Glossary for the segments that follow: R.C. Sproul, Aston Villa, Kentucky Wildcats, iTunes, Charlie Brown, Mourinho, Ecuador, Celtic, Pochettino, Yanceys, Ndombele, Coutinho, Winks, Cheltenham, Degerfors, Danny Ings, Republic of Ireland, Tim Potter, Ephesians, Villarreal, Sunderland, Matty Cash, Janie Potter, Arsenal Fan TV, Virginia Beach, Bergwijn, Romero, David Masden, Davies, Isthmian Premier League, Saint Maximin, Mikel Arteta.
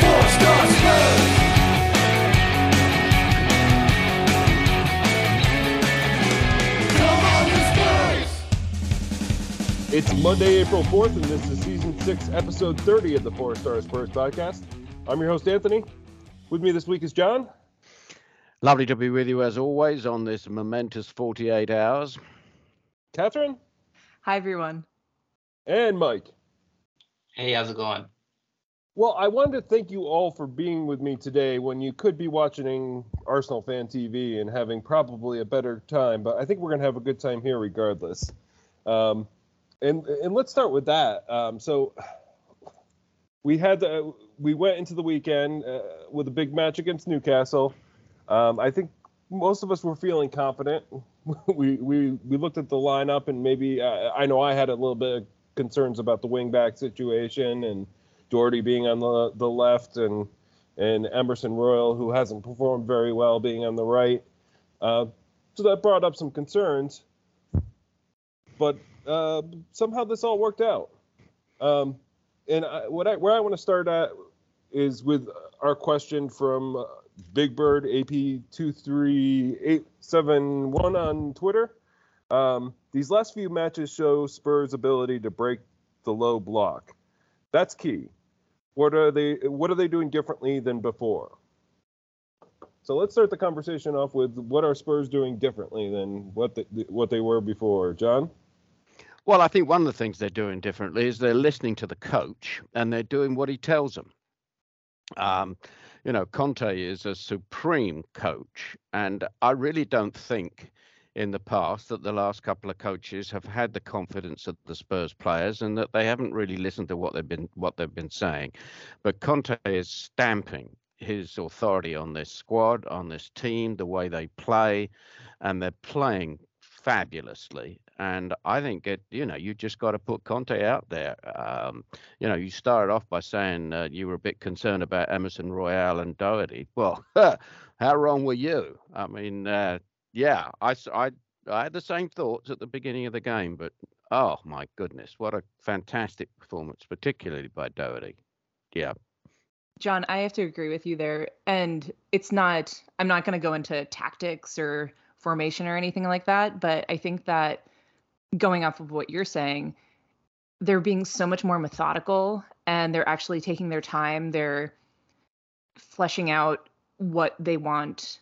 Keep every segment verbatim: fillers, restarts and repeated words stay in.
Four Stars Spurs! Come on, the Spurs! It's Monday, April fourth, and this is Season six, Episode thirty of the Four Stars Spurs Podcast. I'm your host, Anthony. With me this week is John. Lovely to be with you, as always, on this momentous forty-eight hours. Catherine. Hi, everyone. And Mike. Hey, how's it going? Well, I wanted to thank you all for being with me today when you could be watching Arsenal Fan T V and having probably a better time, but I think we're going to have a good time here regardless. Um, and and let's start with that. Um, so we had the, we went into the weekend uh, with a big match against Newcastle. Um, I think most of us were feeling confident. We we we looked at the lineup and maybe uh, I know I had a little bit of concerns about the wing back situation and Doherty being on the the left and and Emerson Royal, who hasn't performed very well, being on the right. Uh, so that brought up some concerns, but uh, somehow this all worked out. Um, and I, what I where I want to start at is with our question from Uh, Big Bird A P two three eight seven one on Twitter. Um, these last few matches show Spurs' ability to break the low block. That's key. What are they? What are they doing differently than before? So let's start the conversation off with what are Spurs doing differently than what the, what they were before, John? Well, I think one of the things they're doing differently is they're listening to the coach and they're doing what he tells them. Um, you know, Conte is a supreme coach, and I really don't think in the past that the last couple of coaches have had the confidence of the Spurs players, and that they haven't really listened to what they've been what they've been saying. But Conte is stamping his authority on this squad, on this team, the way they play, and they're playing fabulously. And I think, it, you know, you just got to put Conte out there. Um, you know, you started off by saying uh, you were a bit concerned about Emerson Royal and Doherty. Well, how wrong were you? I mean, uh, yeah, I, I, I had the same thoughts at the beginning of the game, but oh, my goodness, what a fantastic performance, particularly by Doherty. Yeah. John, I have to agree with you there. And it's not, I'm not going to go into tactics or formation or anything like that, but I think that going off of what you're saying, they're being so much more methodical and they're actually taking their time. They're fleshing out what they want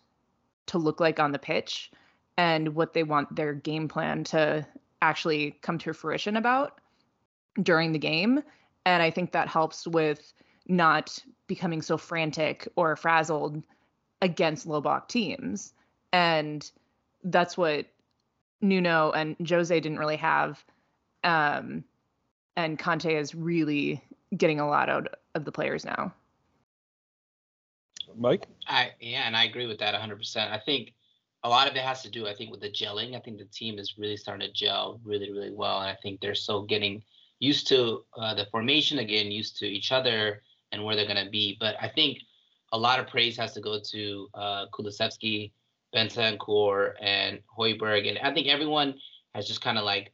to look like on the pitch and what they want their game plan to actually come to fruition about during the game. And I think that helps with not becoming so frantic or frazzled against low block teams. And that's what Nuno and Jose didn't really have, um, and Conte is really getting a lot out of the players now. Mike? I, yeah, and I agree with that one hundred percent. I think a lot of it has to do, I think, with the gelling. I think the team is really starting to gel really, really well, and I think they're still getting used to uh, the formation again, used to each other and where they're going to be. But I think a lot of praise has to go to uh, Kulusevski, Bentoncourt, and Hojbjerg, and I think everyone has just kind of like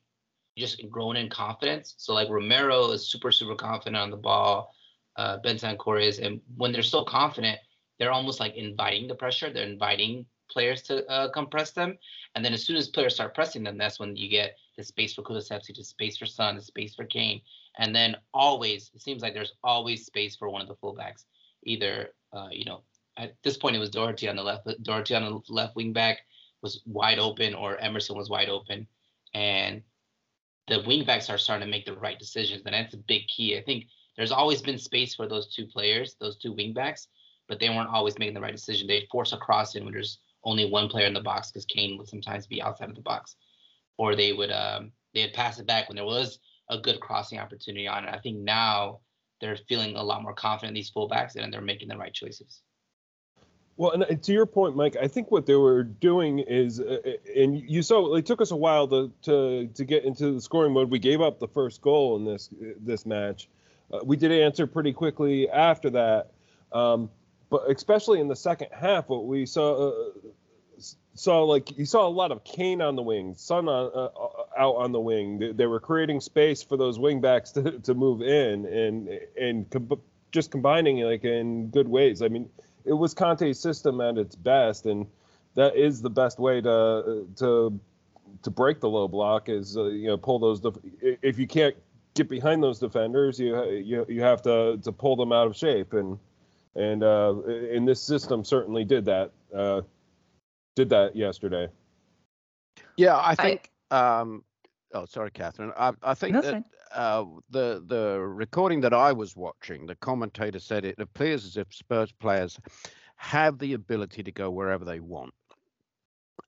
just grown in confidence. So like Romero is super super confident on the ball, uh, Bentoncourt is, and when they're so confident, they're almost like inviting the pressure. They're inviting players to uh, come press them, and then as soon as players start pressing them, that's when you get the space for Kulusevski, the space for Son, the space for Kane, and then always it seems like there's always space for one of the fullbacks, either uh, you know. At this point, it was Doherty on the left. Doherty on the left wing back was wide open, or Emerson was wide open, and the wing backs are starting to make the right decisions, and that's a big key. I think there's always been space for those two players, those two wing backs, but they weren't always making the right decision. They force a cross in when there's only one player in the box, because Kane would sometimes be outside of the box, or they would um, they'd pass it back when there was a good crossing opportunity on it. I think now they're feeling a lot more confident in these fullbacks, and they're making the right choices. Well, and to your point, Mike, I think what they were doing is, uh, and you saw it took us a while to, to to get into the scoring mode. We gave up the first goal in this this match. Uh, we did answer pretty quickly after that, um, but especially in the second half, what we saw uh, saw like you saw a lot of Kane on the wing, Son on, uh, out on the wing. They, they were creating space for those wing backs to, to move in and and com- just combining like in good ways. I mean. It was Conte's system at its best, and that is the best way to to to break the low block. Is uh, you know pull those def- if you can't get behind those defenders, you you you have to, to pull them out of shape, and and uh, and this system certainly did that uh, did that yesterday. Yeah, I think. I, um, oh, sorry, Catherine. I I think nothing. that. Uh, the the recording that I was watching, the commentator said it appears as if Spurs players have the ability to go wherever they want.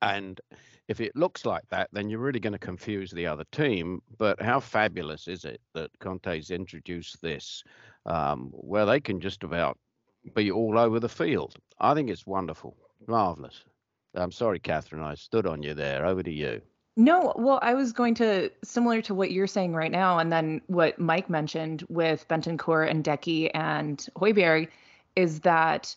And if it looks like that, then you're really going to confuse the other team. But how fabulous is it that Conte's introduced this, um, where they can just about be all over the field? I think it's wonderful. Marvellous. I'm sorry, Catherine, I stood on you there. Over to you. No, well, I was going to, similar to what you're saying right now, and then what Mike mentioned with Bentoncourt and Decky and Hojbjerg, is that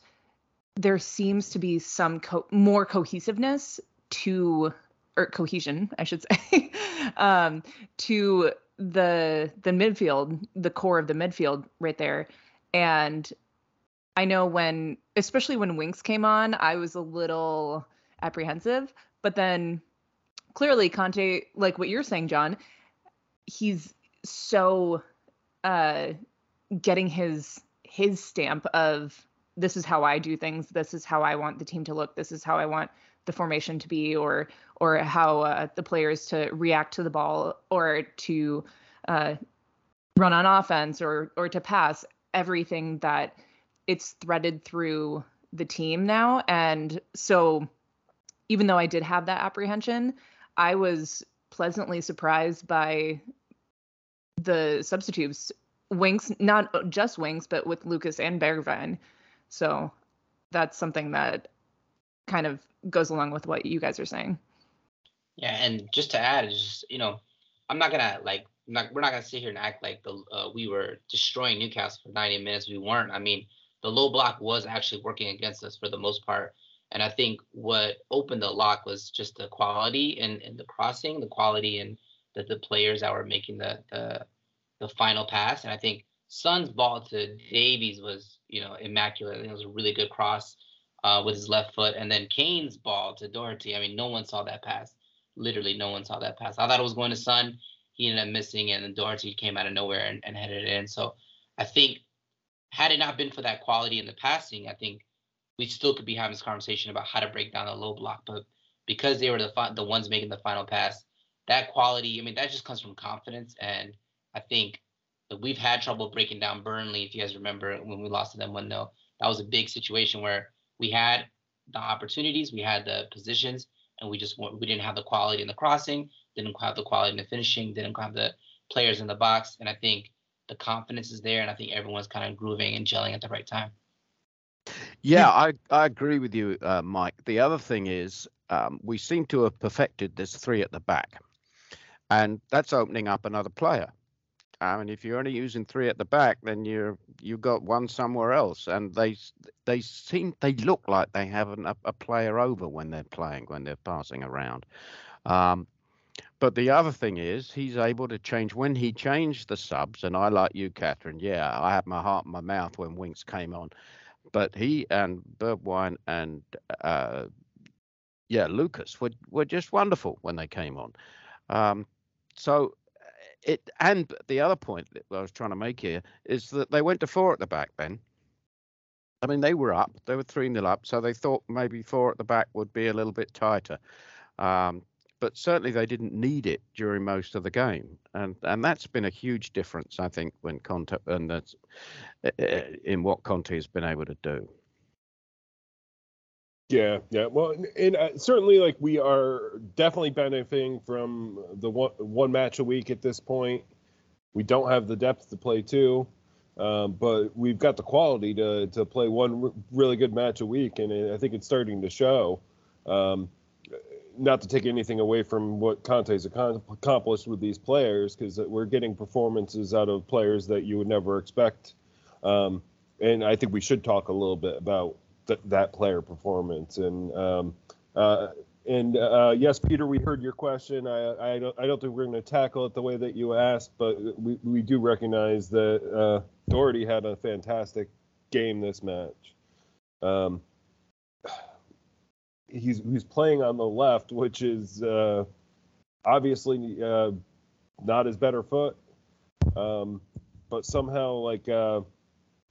there seems to be some co- more cohesiveness to, or cohesion, I should say, um, to the the midfield, the core of the midfield right there. And I know when, especially when Winks came on, I was a little apprehensive, but then... Clearly, Conte, like what you're saying, John, he's so uh, getting his his stamp of this is how I do things. This is how I want the team to look. This is how I want the formation to be, or or how uh, the players to react to the ball, or to uh, run on offense, or or to pass. Everything that it's threaded through the team now, and so even though I did have that apprehension, I was pleasantly surprised by the substitutes. Winks, not just Winks, but with Lucas and Bergwijn. So that's something that kind of goes along with what you guys are saying. Yeah, and just to add, is just, you know, I'm not gonna like, I'm not, we're not gonna sit here and act like the uh, we were destroying Newcastle for ninety minutes. We weren't. I mean, the low block was actually working against us for the most part. And I think what opened the lock was just the quality and, and the crossing, the quality and the, the players that were making the, the the final pass. And I think Son's ball to Davies was, you know, immaculate. I think it was a really good cross uh, with his left foot. And then Kane's ball to Doherty. I mean, no one saw that pass. Literally, no one saw that pass. I thought it was going to Son. He ended up missing, and then Doherty came out of nowhere and, and headed it in. So I think had it not been for that quality in the passing, I think we still could be having this conversation about how to break down the low block, but because they were the fi- the ones making the final pass, that quality, I mean, that just comes from confidence. And I think that we've had trouble breaking down Burnley, if you guys remember, when we lost to them one nil. That was a big situation where we had the opportunities, we had the positions, and we just we didn't have the quality in the crossing, didn't have the quality in the finishing, didn't have the players in the box. And I think the confidence is there, and I think everyone's kind of grooving and gelling at the right time. Yeah, I, I agree with you, uh, Mike. The other thing is um, we seem to have perfected this three at the back, and that's opening up another player. I mean, if you're only using three at the back, then you're you've got one somewhere else, and they they seem they look like they have an, a, a player over when they're playing when they're passing around. Um, But the other thing is he's able to change when he changed the subs, and I like you, Catherine. Yeah, I had my heart in my mouth when Winks came on. But he and Bergwijn and, uh, yeah, Lucas were, were just wonderful when they came on. Um, so, it and the other point that I was trying to make here is that they went to four at the back then. I mean, they were up. They were three nil up, so they thought maybe four at the back would be a little bit tighter. Um, but certainly they didn't need it during most of the game. And and that's been a huge difference, I think, when Conte and that's in what Conte has been able to do. Yeah, yeah. Well, and uh, certainly, like, we are definitely benefiting from the one, one match a week at this point. We don't have the depth to play, too. Um, but we've got the quality to to play one r- really good match a week, and it, I think it's starting to show. Um, not to take anything away from what Conte's ac- accomplished with these players, because we're getting performances out of players that you would never expect. Um, and I think we should talk a little bit about th- that player performance. And um, uh, and uh, yes, Peter, we heard your question. I I don't, I don't think we're going to tackle it the way that you asked, but we, we do recognize that uh, Doherty had a fantastic game this match. Um, he's he's playing on the left, which is uh, obviously uh, not his better foot. Um, but somehow, like, uh,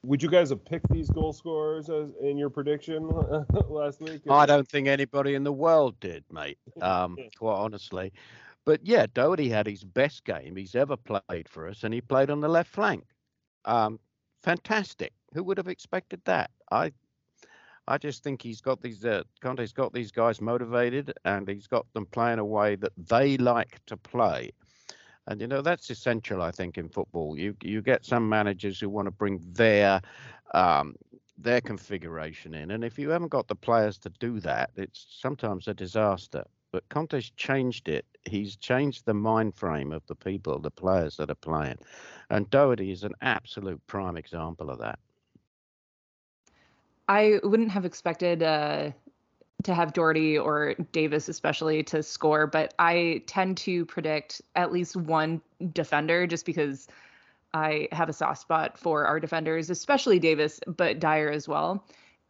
would you guys have picked these goal scorers as, in your prediction last week? I don't think anybody in the world did, mate, um, quite honestly. But, yeah, Doherty had his best game he's ever played for us, and he played on the left flank. Um, fantastic. Who would have expected that? I I just think he's got these, uh, Conte's got these guys motivated, and he's got them playing a way that they like to play. And, you know, that's essential, I think, in football. You you get some managers who want to bring their um, their configuration in. And if you haven't got the players to do that, it's sometimes a disaster. But Conte's changed it. He's changed the mind frame of the people, the players that are playing. And Doherty is an absolute prime example of that. I wouldn't have expected uh, to have Doherty or Davies especially to score, but I tend to predict at least one defender just because I have a soft spot for our defenders, especially Davies, but Dyer as well.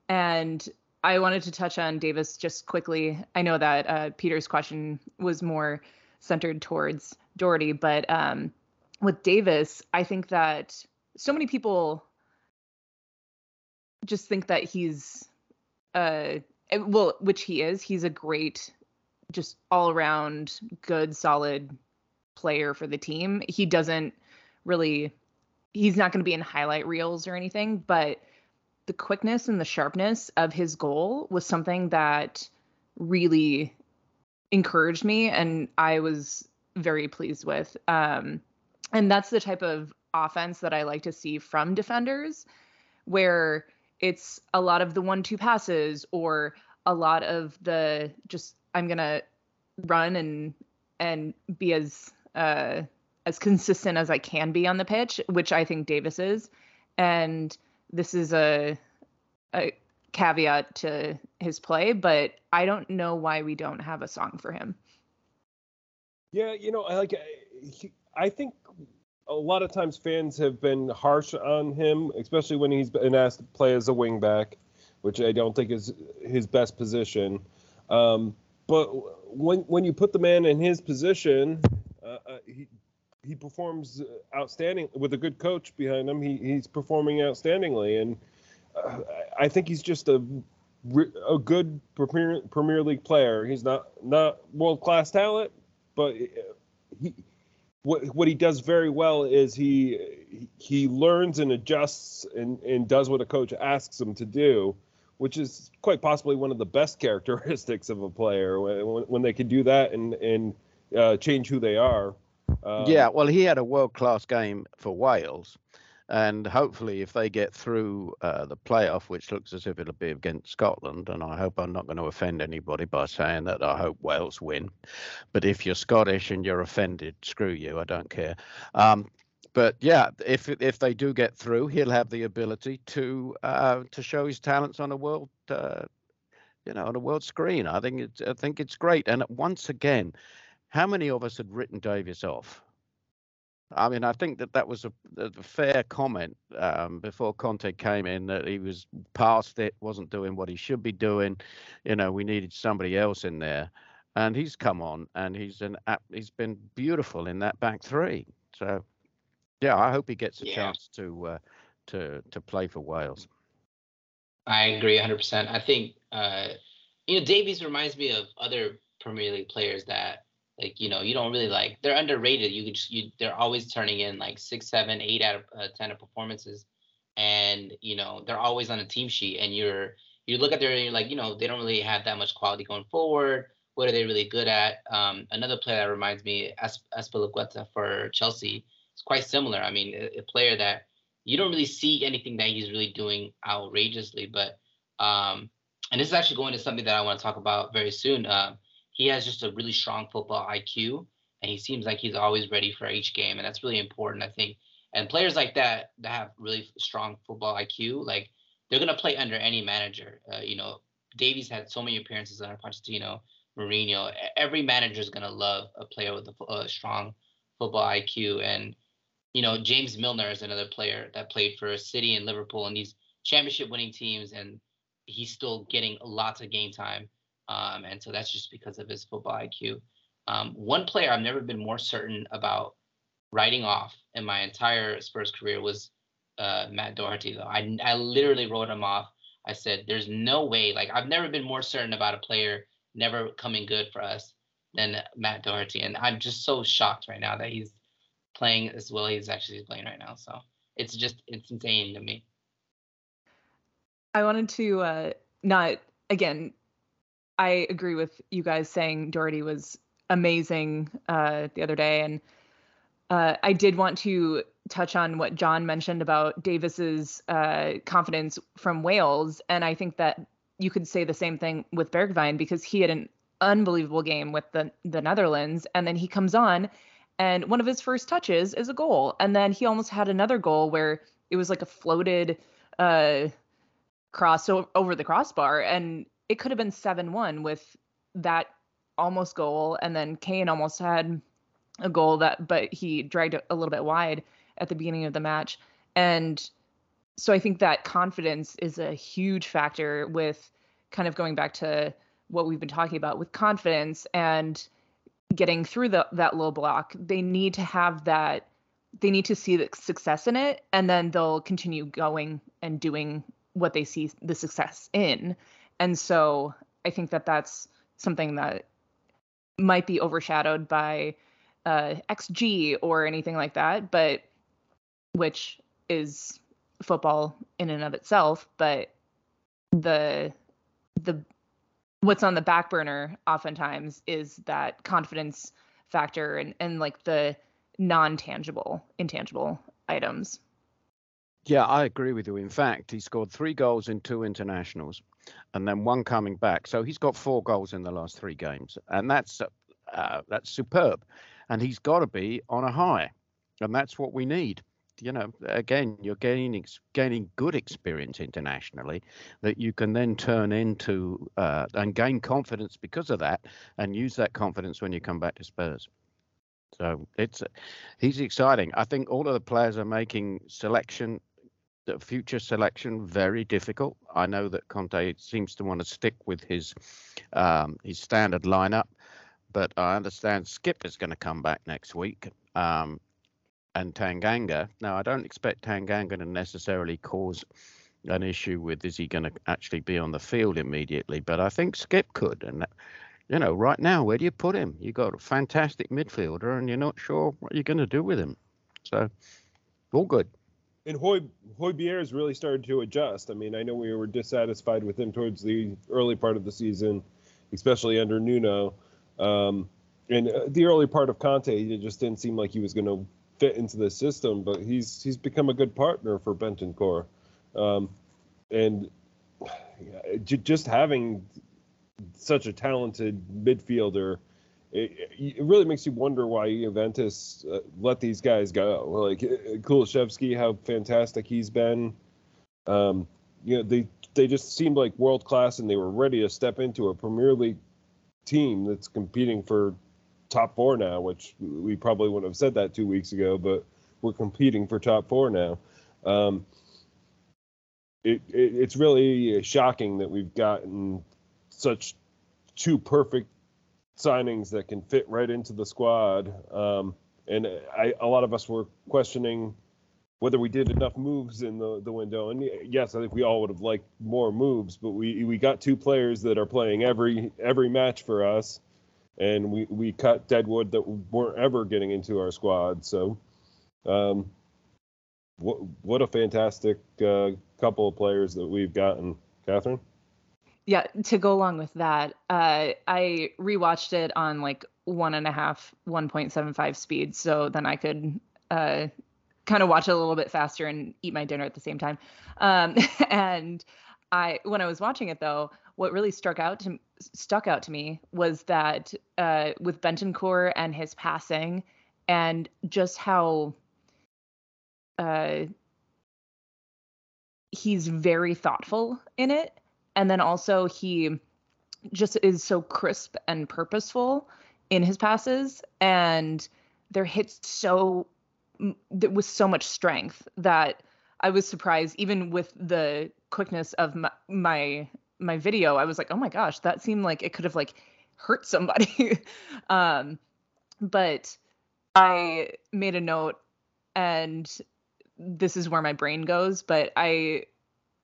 And I wanted to touch on Davies just quickly. I know that uh, Peter's question was more centered towards Doherty, but um, with Davies, I think that so many people just think that he's, uh, well, which he is. He's a great, just all-around, good, solid player for the team. He doesn't really, he's not going to be in highlight reels or anything, but the quickness and the sharpness of his goal was something that really encouraged me, and I was very pleased with. Um, and that's the type of offense that I like to see from defenders, where it's a lot of the one-two passes or a lot of the just I'm going to run and and be as uh, as consistent as I can be on the pitch, which I think Davies is. And this is a, a caveat to his play, but I don't know why we don't have a song for him. Yeah, you know, I like he, I think a lot of times fans have been harsh on him, especially when he's been asked to play as a wing back, which I don't think is his best position. Um, but when when you put the man in his position, uh, he he performs outstanding. With a good coach behind him, he he's performing outstandingly, and uh, I think he's just a a good Premier, Premier League player. He's not not world class talent, but he. What what he does very well is he he learns and adjusts and, and does what a coach asks him to do, which is quite possibly one of the best characteristics of a player when when they can do that and and uh, change who they are. Um, yeah, well, he had a world-class game for Wales, and hopefully, if they get through uh, the playoff, which looks as if it'll be against Scotland, and I hope I'm not going to offend anybody by saying that I hope Wales win. But if you're Scottish and you're offended, screw you, I don't care. Um, but yeah, if if they do get through, he'll have the ability to uh, to show his talents on a world, uh, you know, on a world screen. I think it's I think it's great. And once again, how many of us had written Davies off? I mean, I think that that was a, a fair comment um, before Conte came in, that he was past it, wasn't doing what he should be doing. You know, we needed somebody else in there, and he's come on, and he's an he's been beautiful in that back three. So, yeah, I hope he gets a yeah. chance to uh, to to play for Wales. I agree, one hundred percent. I think uh, you know, Davies reminds me of other Premier League players that, like, you know, you don't really like, they're underrated. You could just, you, they're always turning in like six, seven, eight out of uh, ten of performances, and you know they're always on a team sheet. And you're you look at their, and you're like, you know, they don't really have that much quality going forward. What are they really good at? Um, another player that reminds me, As- Aspilicueta for Chelsea, it's quite similar. I mean, a, a player that you don't really see anything that he's really doing outrageously. But um, and this is actually going to something that I want to talk about very soon. Uh, he has just a really strong football I Q, and he seems like he's always ready for each game, and that's really important, I think. And players like that that have really strong football I Q, like they're gonna play under any manager. Uh, you know, Davies had so many appearances under Pochettino, Mourinho. Every manager is gonna love a player with a, a strong football I Q. And you know, James Milner is another player that played for City and Liverpool and these championship-winning teams, and he's still getting lots of game time. Um, and so that's just because of his football I Q. Um, one player I've never been more certain about writing off in my entire Spurs career was uh, Matt Doherty, though. I, I literally wrote him off. I said, there's no way. Like, I've never been more certain about a player never coming good for us than Matt Doherty. And I'm just so shocked right now that he's playing as well as he's actually playing right now. So it's just, it's insane to me. I wanted to uh, not, again, I agree with you guys saying Doherty was amazing uh, the other day. And Uh, I did want to touch on what John mentioned about Davis's uh, confidence from Wales. And I think that you could say the same thing with Bergwijn, because he had an unbelievable game with the, the Netherlands. And then he comes on and one of his first touches is a goal. And then he almost had another goal where it was like a floated uh, cross o- over the crossbar. And it could have been seven one with that almost goal. And then Kane almost had a goal that, but he dragged a little bit wide at the beginning of the match. And so I think that confidence is a huge factor, with kind of going back to what we've been talking about with confidence and getting through the, that low block. They need to have that, they need to see the success in it, and then they'll continue going and doing what they see the success in. And so I think that that's something that might be overshadowed by Uh, X G or anything like that, but which is football in and of itself. But the the what's on the back burner oftentimes is that confidence factor and and like the non-tangible, intangible items. Yeah, I agree with you. In fact, he scored three goals in two internationals, and then one coming back. So he's got four goals in the last three games, and that's uh, that's superb. And he's got to be on a high, and that's what we need. You know, again, you're gaining gaining good experience internationally that you can then turn into uh, and gain confidence because of that, and use that confidence when you come back to Spurs. So it's uh, he's exciting. I think all of the players are making selection, the future selection, very difficult. I know that Conte seems to want to stick with his um, his standard lineup. But I understand Skip is going to come back next week, um, and Tanganga. Now, I don't expect Tanganga to necessarily cause an issue with, is he going to actually be on the field immediately? But I think Skip could. And, you know, right now, where do you put him? You've got a fantastic midfielder, and you're not sure what you're going to do with him. So, all good. And Hojbjerg has really started to adjust. I mean, I know we were dissatisfied with him towards the early part of the season, especially under Nuno. Um, and the early part of Conte, it just didn't seem like he was going to fit into the system, but he's he's become a good partner for Bentoncourt. Um, and just having such a talented midfielder, it, it really makes you wonder why Juventus uh, let these guys go. Like Kulusevski, how fantastic he's been. Um, you know, they, they just seemed like world class, and they were ready to step into a Premier League team that's competing for top four now, which we probably wouldn't have said that two weeks ago, but we're competing for top four now. Um, it, it, it's really shocking that we've gotten such two perfect signings that can fit right into the squad. Um, and I, a lot of us were questioning whether we did enough moves in the, the window. And yes, I think we all would have liked more moves, but we, we got two players that are playing every every match for us, and we, we cut Deadwood that weren't ever getting into our squad. So um, what, what a fantastic uh, couple of players that we've gotten. Catherine? Yeah, to go along with that, uh, I rewatched it on like one and a half, one point seven five speed, so then I could... Uh, kind of watch it a little bit faster and eat my dinner at the same time. Um, and I, when I was watching it though, what really struck out to stuck out to me was that uh, with Bentoncourt and his passing and just how uh, he's very thoughtful in it. And then also he just is so crisp and purposeful in his passes, and they're hit so with so much strength that I was surprised, even with the quickness of my, my my video, I was like, oh my gosh, that seemed like it could have like hurt somebody. um, but I made a note, and this is where my brain goes, but I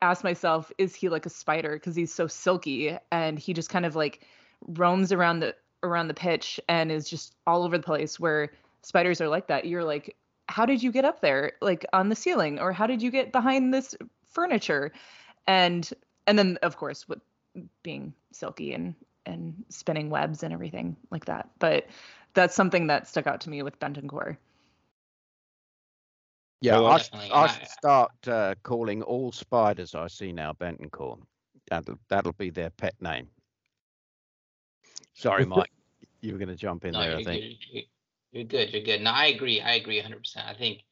asked myself, is he like a spider? Because he's so silky, and he just kind of like roams around the around the pitch and is just all over the place, where spiders are like that. You're like, how did you get up there, like on the ceiling, or how did you get behind this furniture? And and then of course with being silky and and spinning webs and everything like that. But that's something that stuck out to me with Bentoncourt. Yeah, well, I, I should start uh, calling all spiders I see now Bentoncourt. That'll, that'll be their pet name. Sorry, Mike, you were going to jump in no, there, I think. Good. You're good. You're good. No, I agree. I agree one hundred percent. I think,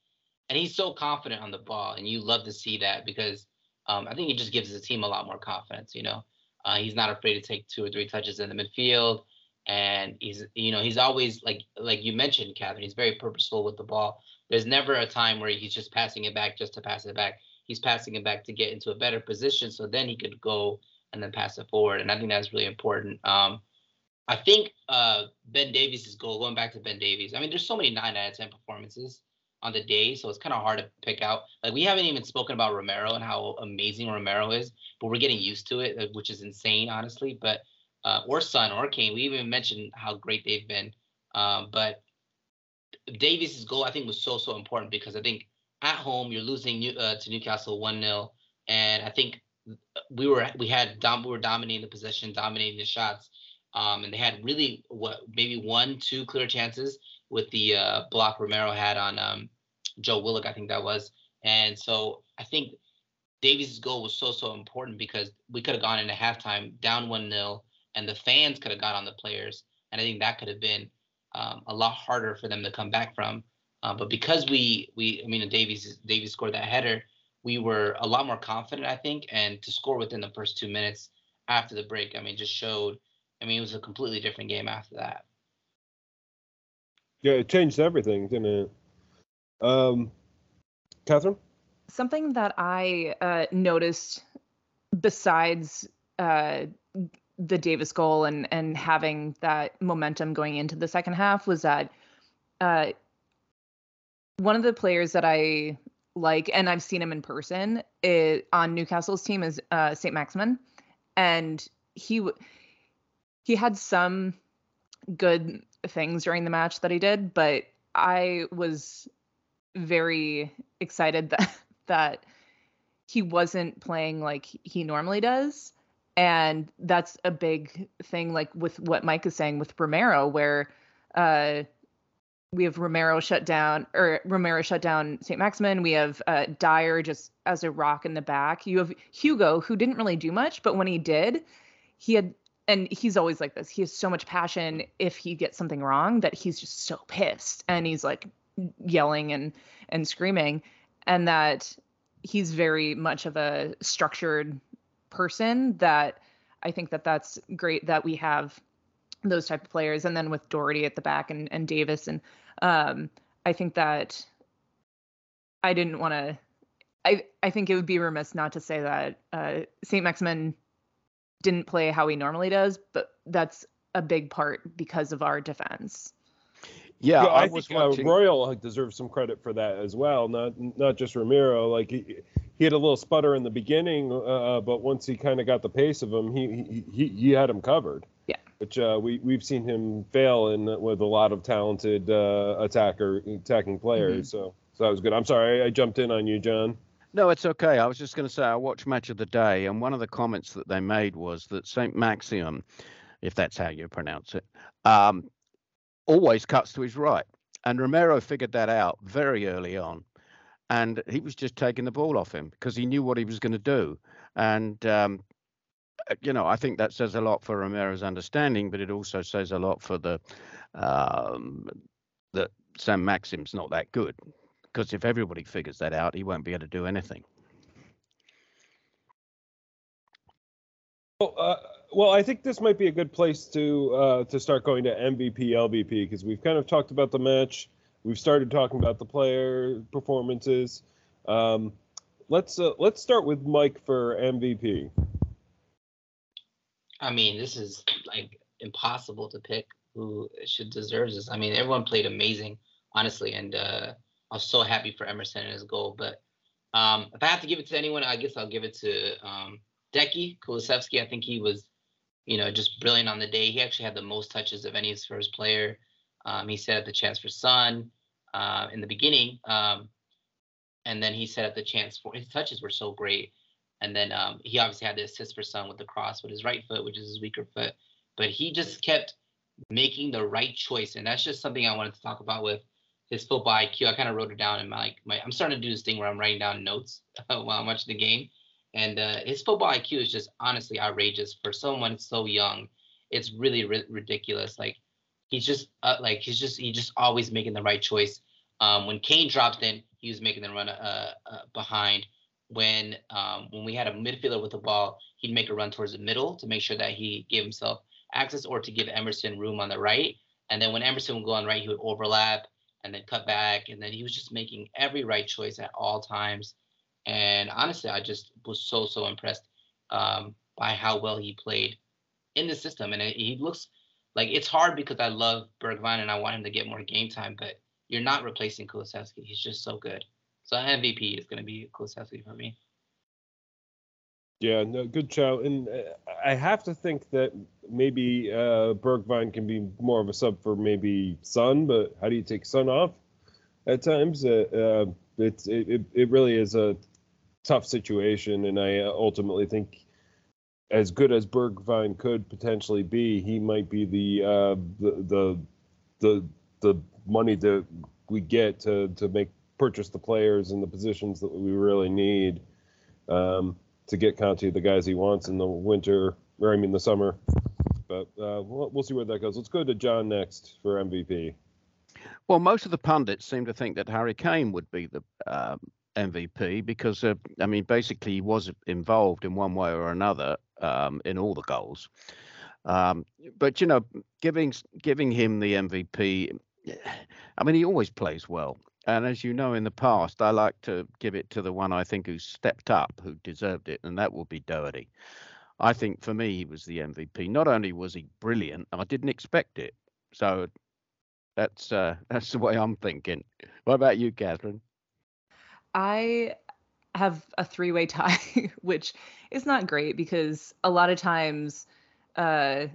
and he's so confident on the ball, and you love to see that because um, I think he just gives the team a lot more confidence, you know. Uh, he's not afraid to take two or three touches in the midfield, and he's, you know, he's always, like like you mentioned, Catherine, he's very purposeful with the ball. There's never a time where he's just passing it back just to pass it back. He's passing it back to get into a better position so then he could go and then pass it forward, and I think that's really important. Um, I think uh, Ben Davies' goal, going back to Ben Davies, I mean, there's so many nine out of ten performances on the day, so it's kind of hard to pick out. Like, we haven't even spoken about Romero and how amazing Romero is, but we're getting used to it, which is insane, honestly. But uh, or Son or Kane, we even mentioned how great they've been. Uh, but Davies' goal, I think, was so, so important because I think at home you're losing New, uh, to Newcastle one nil, and I think we were we had dom- we were dominating the possession, dominating the shots. Um, and they had really what maybe one, two clear chances with the uh, block Romero had on um, Joe Willock, I think that was. And so I think Davies' goal was so, so important because we could have gone into halftime down one nil, and the fans could have got on the players. And I think that could have been um, a lot harder for them to come back from. Uh, but because we, we I mean, Davies, Davies scored that header, we were a lot more confident, I think. And to score within the first two minutes after the break, I mean, just showed – I mean, it was a completely different game after that. Yeah, it changed everything, didn't it? Um, Catherine? Something that I uh, noticed besides uh, the Davies goal and, and having that momentum going into the second half was that uh, one of the players that I like, and I've seen him in person it, on Newcastle's team, is uh, Saint Maximin. And he... W- He had some good things during the match that he did, but I was very excited that that he wasn't playing like he normally does. And that's a big thing, like with what Mike is saying with Romero, where uh, we have Romero shut down, or Romero shut down Saint Maximin. We have uh, Dyer just as a rock in the back. You have Hugo, who didn't really do much, but when he did, he had... And he's always like this. He has so much passion if he gets something wrong that he's just so pissed. And he's like yelling and, and screaming. And that he's very much of a structured person, that I think that that's great that we have those type of players. And then with Doherty at the back and, and Davies. And um, I think that I didn't want to... I, I think it would be remiss not to say that uh, Saint Maximin... didn't play how he normally does, but that's a big part because of our defense. Yeah, yeah I, I was think watching... uh, Royal deserves some credit for that as well. Not not just Romero. Like he, he had a little sputter in the beginning, uh, but once he kind of got the pace of him, he he, he, he had him covered. Yeah, which uh, we we've seen him fail in with a lot of talented uh, attacker attacking players. Mm-hmm. So so that was good. I'm sorry, I, I jumped in on you, John. No, it's okay. I was just going to say I watched Match of the Day, and one of the comments that they made was that Saint Maximin, if that's how you pronounce it, um, always cuts to his right. And Romero figured that out very early on. and he was just taking the ball off him because he knew what he was going to do. And, um, you know, I think that says a lot for Romero's understanding, but it also says a lot for the um, that Saint Maxim's not that good, because if everybody figures that out, he won't be able to do anything. Well, uh, well, I think this might be a good place to uh, to start going to M V P, L V P, because we've kind of talked about the match. We've started talking about the player performances. Um, let's uh, let's start with Mike for M V P. I mean, this is like impossible to pick who should deserve this. I mean, everyone played amazing, honestly, and uh, I was so happy for Emerson and his goal. But um, if I have to give it to anyone, I guess I'll give it to um, Deki Kulusevski. I think he was, you know, just brilliant on the day. He actually had the most touches of any Spurs player. Um, he set up the chance for Son uh, in the beginning, um, and then he set up the chance for his touches were so great. And then um, he obviously had the assist for Son with the cross with his right foot, which is his weaker foot. But he just kept making the right choice, and that's just something I wanted to talk about with his football I Q. I kind of wrote it down in my, like, my. I'm starting to do this thing where I'm writing down notes while I'm watching the game, and uh, his football I Q is just honestly outrageous for someone so young. It's really ri- ridiculous. Like. He's just uh, like he's just he's just always making the right choice. Um, when Kane dropped in, he was making the run uh, uh, behind. When um, when we had a midfielder with the ball, he'd make a run towards the middle to make sure that he gave himself access or to give Emerson room on the right. And then when Emerson would go on right, he would overlap and then cut back. And then he was just making every right choice at all times. And honestly, I just was so so impressed um, by how well he played in the system. And it, he looks. Like, it's hard because I love Bergwijn and I want him to get more game time, but you're not replacing Kulusevski. He's just so good. So M V P is going to be Kulusevski for me. Yeah, no, good shout. And I have to think that maybe uh, Bergwijn can be more of a sub for maybe Son, but how do you take Son off at times? Uh, uh, it's, it, it really is a tough situation, and I ultimately think as good as Bergwijn could potentially be, he might be the uh, the, the the the money that we get to to make purchase the players in the positions that we really need um, to get Conte the guys he wants in the winter, or I mean the summer. But uh, we'll, we'll see where that goes. Let's go to John next for M V P. Well, most of the pundits seem to think that Harry Kane would be the um, M V P because uh, I mean basically he was involved in one way or another. Um, in all the goals, um, but you know, giving giving him the M V P. I mean, he always plays well, and as you know, in the past, I like to give it to the one I think who stepped up, who deserved it, and that would be Doherty. I think for me, he was the M V P. Not only was he brilliant, I didn't expect it, so that's uh, that's the way I'm thinking. What about you, Catherine? I. have a three-way tie, which is not great because a lot of times uh,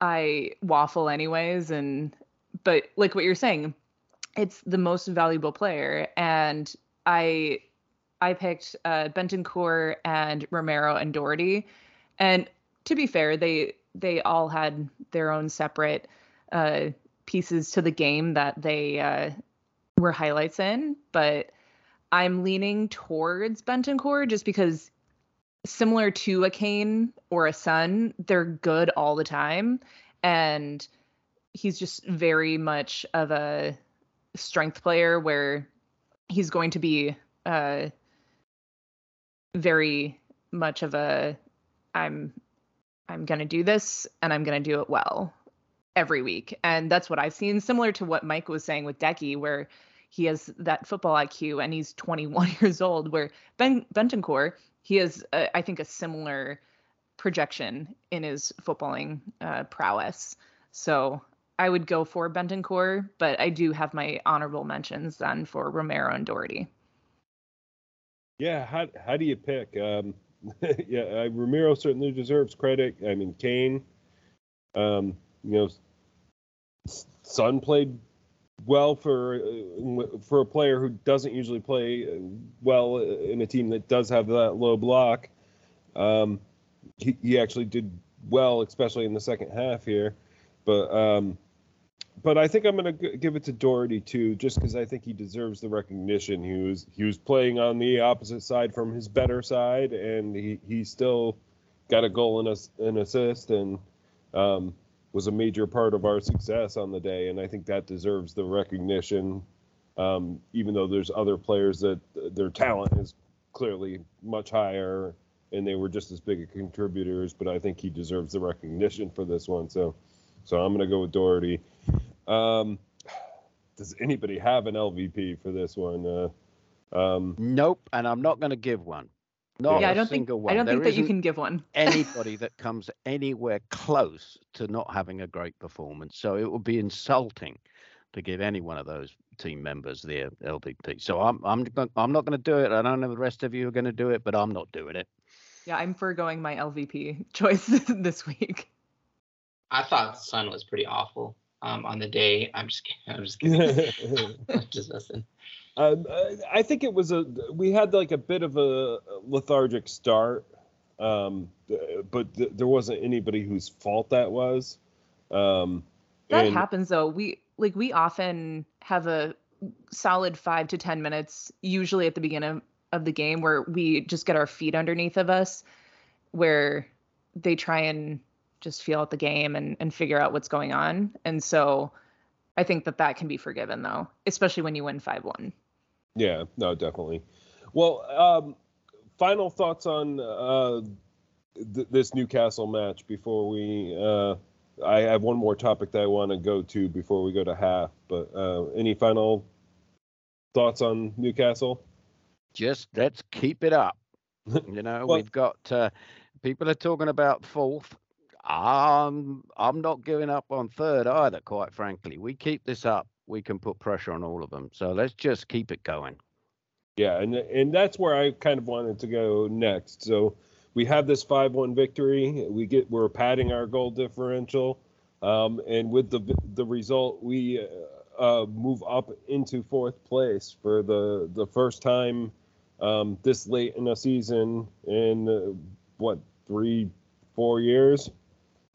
I waffle anyways. And but like what you're saying, it's the most valuable player. And I I picked uh, Bentoncourt and Romero and Doherty. And to be fair, they they all had their own separate uh, pieces to the game that they uh, were highlights in, but I'm leaning towards Bentoncourt just because, similar to a Kane or a Son, they're good all the time. And he's just very much of a strength player where he's going to be uh, very much of a, I'm, I'm going to do this and I'm going to do it well every week. And that's what I've seen, similar to what Mike was saying with Deki, where he has that football I Q and he's twenty-one years old, where Ben Bentoncourt, he has, uh, I think, a similar projection in his footballing uh, prowess. So I would go for Bentoncourt, but I do have my honorable mentions then for Romero and Doherty. Yeah, how how do you pick? Um, yeah, uh, Romero certainly deserves credit. I mean, Kane, um, you know, Son played well for for a player who doesn't usually play well in a team that does have that low block. Um, he, he actually did well, especially in the second half here. But um, But I think I'm going to give it to Doherty, too, just because I think he deserves the recognition. He was he was playing on the opposite side from his better side, and he, he still got a goal and a, an assist and um, was a major part of our success on the day. And I think that deserves the recognition, um, even though there's other players that their talent is clearly much higher and they were just as big of contributors. But I think he deserves the recognition for this one. So, so I'm going to go with Doherty. Um, does anybody have an L V P for this one? Uh, um, nope, and I'm not going to give one. Not yeah, a I don't single think, one. I don't there think that you can give one. Anybody that comes anywhere close to not having a great performance, so it would be insulting to give any one of those team members the L V P. So I'm I'm I'm not going to do it. I don't know if the rest of you are going to do it, but I'm not doing it. Yeah, I'm foregoing my L V P choice this week. I thought Son was pretty awful. Um, on the day, I'm just kidding. I'm just kidding. I'm just messing. Um, I think it was a. We had like a bit of a lethargic start, um, but th- there wasn't anybody whose fault that was. Um, that and, happens though. We like we often have a solid five to ten minutes, usually at the beginning of the game, where we just get our feet underneath of us, where they try and just feel out the game and, and figure out what's going on. And so I think that that can be forgiven, though, especially when you win five one. Yeah, no, definitely. Well, um, final thoughts on uh, th- this Newcastle match before we uh, – I have one more topic that I want to go to before we go to half. But uh, any final thoughts on Newcastle? Just let's keep it up. You know, well, we've got uh, – people are talking about fourth. Um, I'm not giving up on third either, quite frankly. We keep this up, we can put pressure on all of them. So let's just keep it going. Yeah, and and that's where I kind of wanted to go next. So we have this five one victory. We get we're padding our goal differential, um, and with the the result, we uh, move up into fourth place for the the first time um, this late in a season in uh, what three, four years.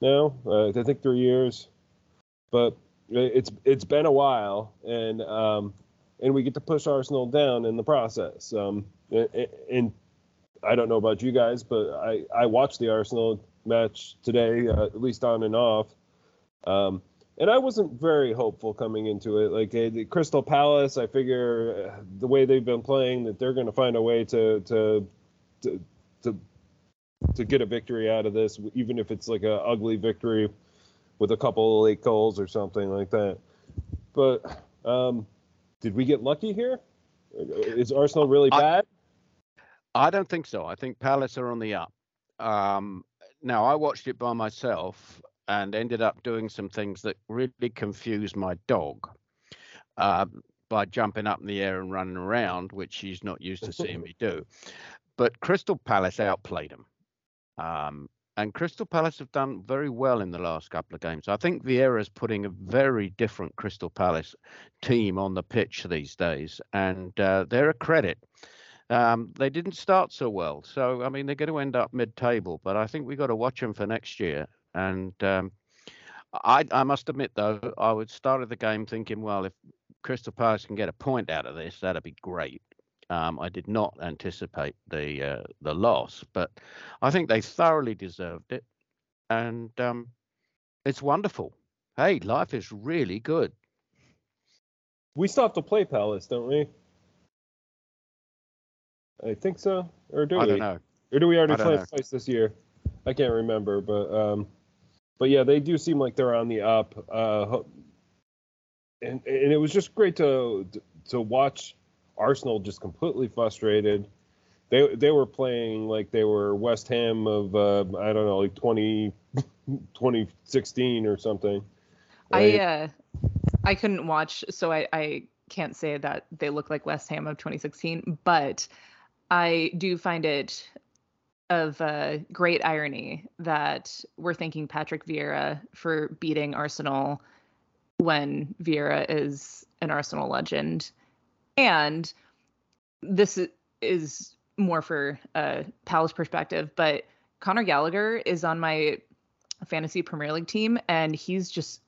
No, uh, I think three years, but it's it's been a while, and um, and we get to push Arsenal down in the process. Um, and, and I don't know about you guys, but I, I watched the Arsenal match today, uh, at least on and off, um, and I wasn't very hopeful coming into it. Like uh, the Crystal Palace, I figure uh, the way they've been playing that they're going to find a way to to to. to to get a victory out of this, even if it's like a ugly victory with a couple of late goals or something like that. But um, did we get lucky here? Is Arsenal really I, bad? I don't think so. I think Palace are on the up. Um, now, I watched it by myself and ended up doing some things that really confused my dog uh, by jumping up in the air and running around, which she's not used to seeing me do. But Crystal Palace outplayed them. Um, and Crystal Palace have done very well in the last couple of games. I think Vieira's putting a very different Crystal Palace team on the pitch these days, and uh, they're a credit. Um, they didn't start so well, so I mean they're going to end up mid-table. But I think we got to watch them for next year. And um, I, I must admit, though, I would started the game thinking, well, if Crystal Palace can get a point out of this, that'd be great. Um, I did not anticipate the uh, the loss, but I think they thoroughly deserved it, and um, it's wonderful. Hey, life is really good. We still have to play Palace, don't we? I think so, or do I we? I don't know. Or do we already play twice this year? I can't remember, but um, but yeah, they do seem like they're on the up, uh, and and it was just great to to watch. Arsenal just completely frustrated. They they were playing like they were West Ham of uh, I don't know, like twenty sixteen or something. Right? I uh, I couldn't watch, so I, I can't say that they look like West Ham of twenty sixteen. But I do find it of uh, great irony that we're thanking Patrick Vieira for beating Arsenal when Vieira is an Arsenal legend. And this is more for a Palace perspective, but Conor Gallagher is on my fantasy Premier League team, and he's just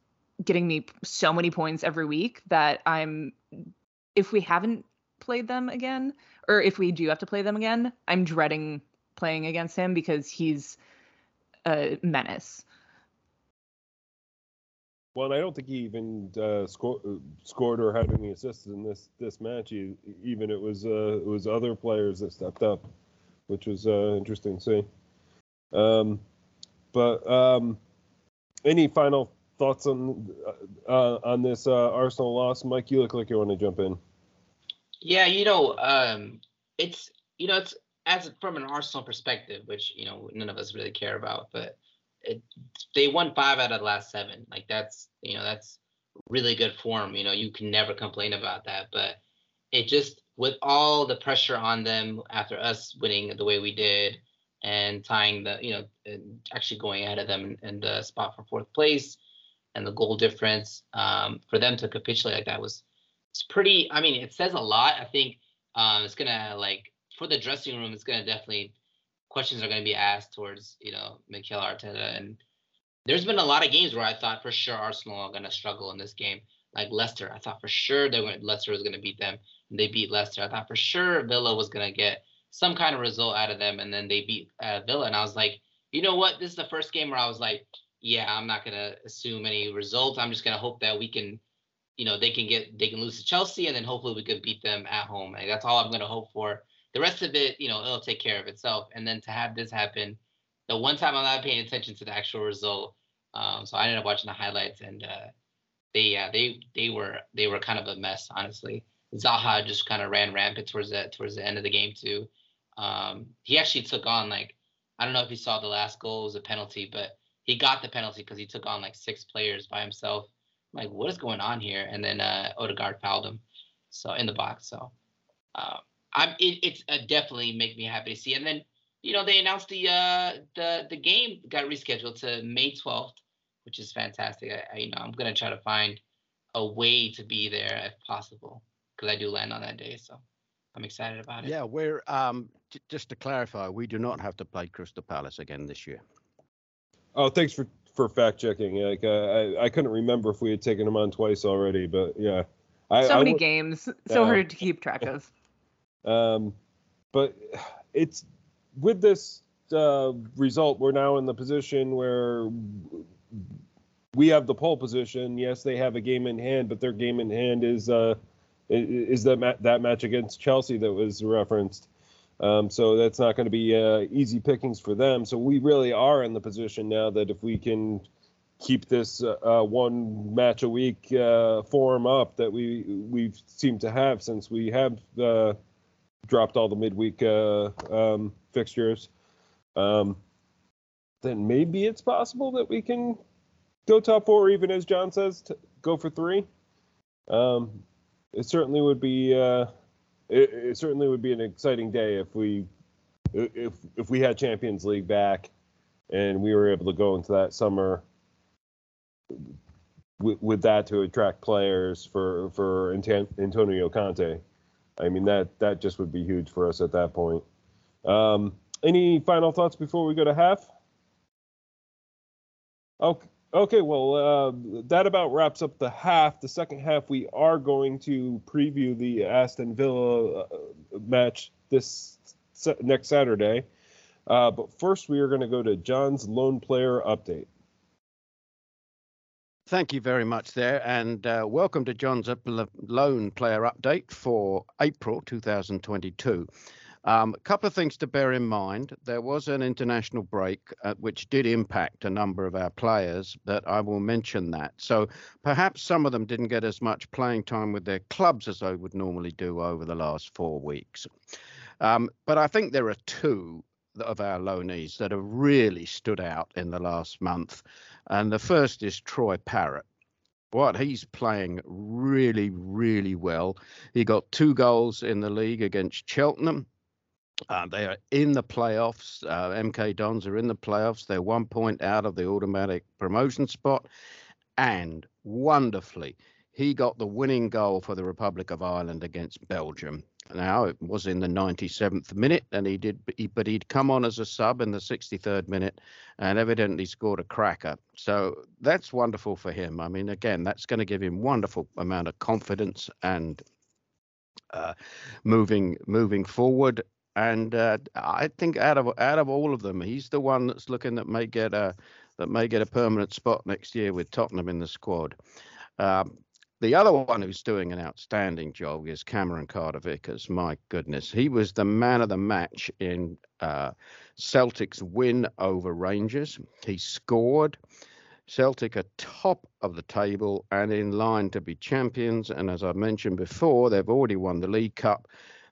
getting me so many points every week that I'm, if we haven't played them again, or if we do have to play them again, I'm dreading playing against him because he's a menace. Well, I don't think he even uh, sco- scored or had any assists in this, this match. He, even it was uh, it was other players that stepped up, which was uh, interesting to see. Um, but um, any final thoughts on uh, on this uh, Arsenal loss, Mike? You look like you want to jump in. Yeah, you know, um, it's you know, it's as from an Arsenal perspective, which you know none of us really care about, but. It, they won five out of the last seven. Like that's, you know, that's really good form. You know, you can never complain about that. But it just, with all the pressure on them after us winning the way we did and tying the, you know, actually going ahead of them in the spot for fourth place and the goal difference, um, for them to capitulate like that was, it's pretty. I mean, it says a lot. I think um, it's gonna like for the dressing room, it's gonna definitely. Questions are going to be asked towards, you know, Mikel Arteta. And there's been a lot of games where I thought for sure Arsenal are going to struggle in this game. Like Leicester, I thought for sure they went, Leicester was going to beat them. And they beat Leicester. I thought for sure Villa was going to get some kind of result out of them. And then they beat uh, Villa. And I was like, you know what? This is the first game where I was like, yeah, I'm not going to assume any result. I'm just going to hope that we can, you know, they can get, they can lose to Chelsea. And then hopefully we could beat them at home. Like, that's all I'm going to hope for. The rest of it, you know, it'll take care of itself. And then to have this happen, the one time I'm not paying attention to the actual result, um, so I ended up watching the highlights, and uh, they, uh, they, they were, they were kind of a mess, honestly. Zaha just kind of ran rampant towards the towards the end of the game too. Um, he actually took on like, I don't know if you saw the last goal, it was a penalty, but he got the penalty because he took on like six players by himself. I'm like, what is going on here? And then uh, Odegaard fouled him, so in the box. So. Um, I'm, it, it's uh, definitely make me happy to see. And then, you know, they announced the uh, the the game got rescheduled to May twelfth, which is fantastic. I, I, you know, I'm gonna try to find a way to be there if possible because I do land on that day, so I'm excited about it. Yeah, we're um j- just to clarify, we do not have to play Crystal Palace again this year. Oh, thanks for, for fact checking. Like uh, I I couldn't remember if we had taken them on twice already, but yeah, I, so I, many I, games, so uh, hard to keep track of. Um, but it's with this uh, result, we're now in the position where we have the pole position. Yes, they have a game in hand, but their game in hand is uh, is that ma- that match against Chelsea that was referenced. Um, so that's not going to be uh, easy pickings for them. So we really are in the position now that if we can keep this uh, uh, one match a week uh, form up that we we seem to have since we have uh, dropped all the midweek uh, um, fixtures, um, then maybe it's possible that we can go top four, even as John says, to go for three. Um, it certainly would be uh, it, it certainly would be an exciting day if we if if we had Champions League back and we were able to go into that summer with, with that to attract players for for Antonio Conte. I mean, that that just would be huge for us at that point. Um, any final thoughts before we go to half? Okay, okay well, uh, that about wraps up the half. The second half, we are going to preview the Aston Villa uh, match this se- next Saturday. Uh, but first, we are going to go to John's lone player update. Thank you very much there, and uh, welcome to John's Lone Player Update for April twenty twenty-two. Um, a couple of things to bear in mind. There was an international break uh, which did impact a number of our players, but I will mention that. So perhaps some of them didn't get as much playing time with their clubs as they would normally do over the last four weeks. Um, but I think there are two of our loanees that have really stood out in the last month. And the first is Troy Parrott. What he's playing really, really well. He got two goals in the league against Cheltenham. Uh, they are in the playoffs. Uh, M K Dons are in the playoffs. They're one point out of the automatic promotion spot. And wonderfully, he got the winning goal for the Republic of Ireland against Belgium. now. It was in the ninety-seventh minute, and he did, but he'd come on as a sub in the sixty-third minute and evidently scored a cracker. So that's wonderful for him. I mean, again, that's going to give him wonderful amount of confidence and uh, moving moving forward. And uh, I think out of out of all of them, he's the one that's looking that may get a that may get a permanent spot next year with Tottenham in the squad. Um, The other one who's doing an outstanding job is Cameron Carter-Vickers. My goodness, he was the man of the match in uh, Celtic's win over Rangers. He scored. Celtic are top of the table and in line to be champions. And as I mentioned before, they've already won the League Cup.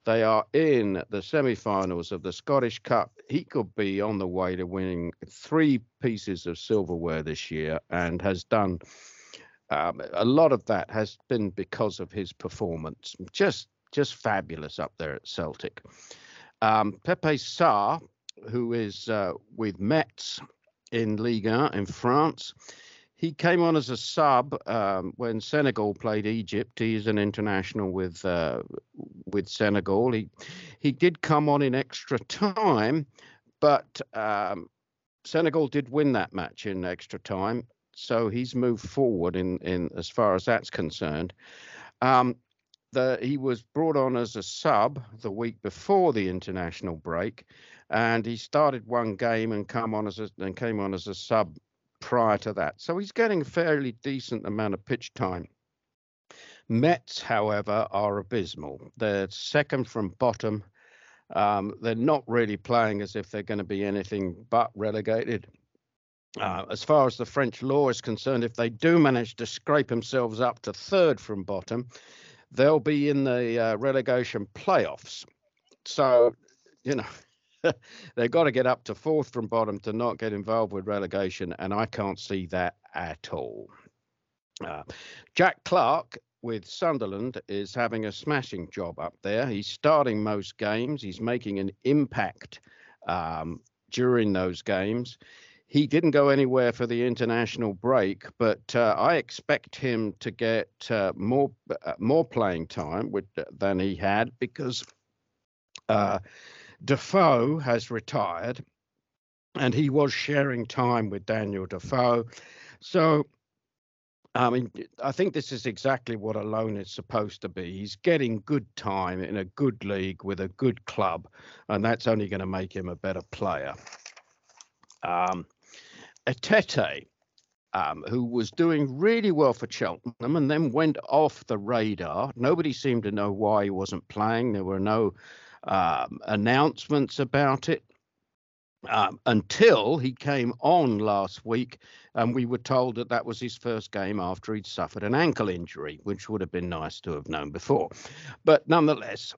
They are in the semi-finals of the Scottish Cup. He could be on the way to winning three pieces of silverware this year, and has done Um, a lot of that has been because of his performance. Just just fabulous up there at Celtic. Um, Pepe Sarr, who is uh, with Metz in Ligue one in France, he came on as a sub um, when Senegal played Egypt. He's an international with uh, with Senegal. He, he did come on in extra time, but um, Senegal did win that match in extra time. So he's moved forward in, in as far as that's concerned. Um, the, he was brought on as a sub the week before the international break, and he started one game and come on as a, and came on as a sub prior to that. So he's getting a fairly decent amount of pitch time. Mets, however, are abysmal. They're second from bottom. Um, they're not really playing as if they're going to be anything but relegated. Uh, as far as the French law is concerned, if they do manage to scrape themselves up to third from bottom, they'll be in the uh, relegation playoffs. So, you know, they've got to get up to fourth from bottom to not get involved with relegation, and I can't see that at all. Uh, Jack Clark with Sunderland is having a smashing job up there. He's starting most games. He's making an impact um, during those games. He didn't go anywhere for the international break, but uh, I expect him to get uh, more uh, more playing time with, uh, than he had, because uh, Defoe has retired and he was sharing time with Daniel Defoe. So, I mean, I think this is exactly what a loan is supposed to be. He's getting good time in a good league with a good club, and that's only going to make him a better player. Um, Etete, um, who was doing really well for Cheltenham and then went off the radar. Nobody seemed to know why he wasn't playing. There were no um, announcements about it um, until he came on last week, and we were told that that was his first game after he'd suffered an ankle injury, which would have been nice to have known before. But nonetheless,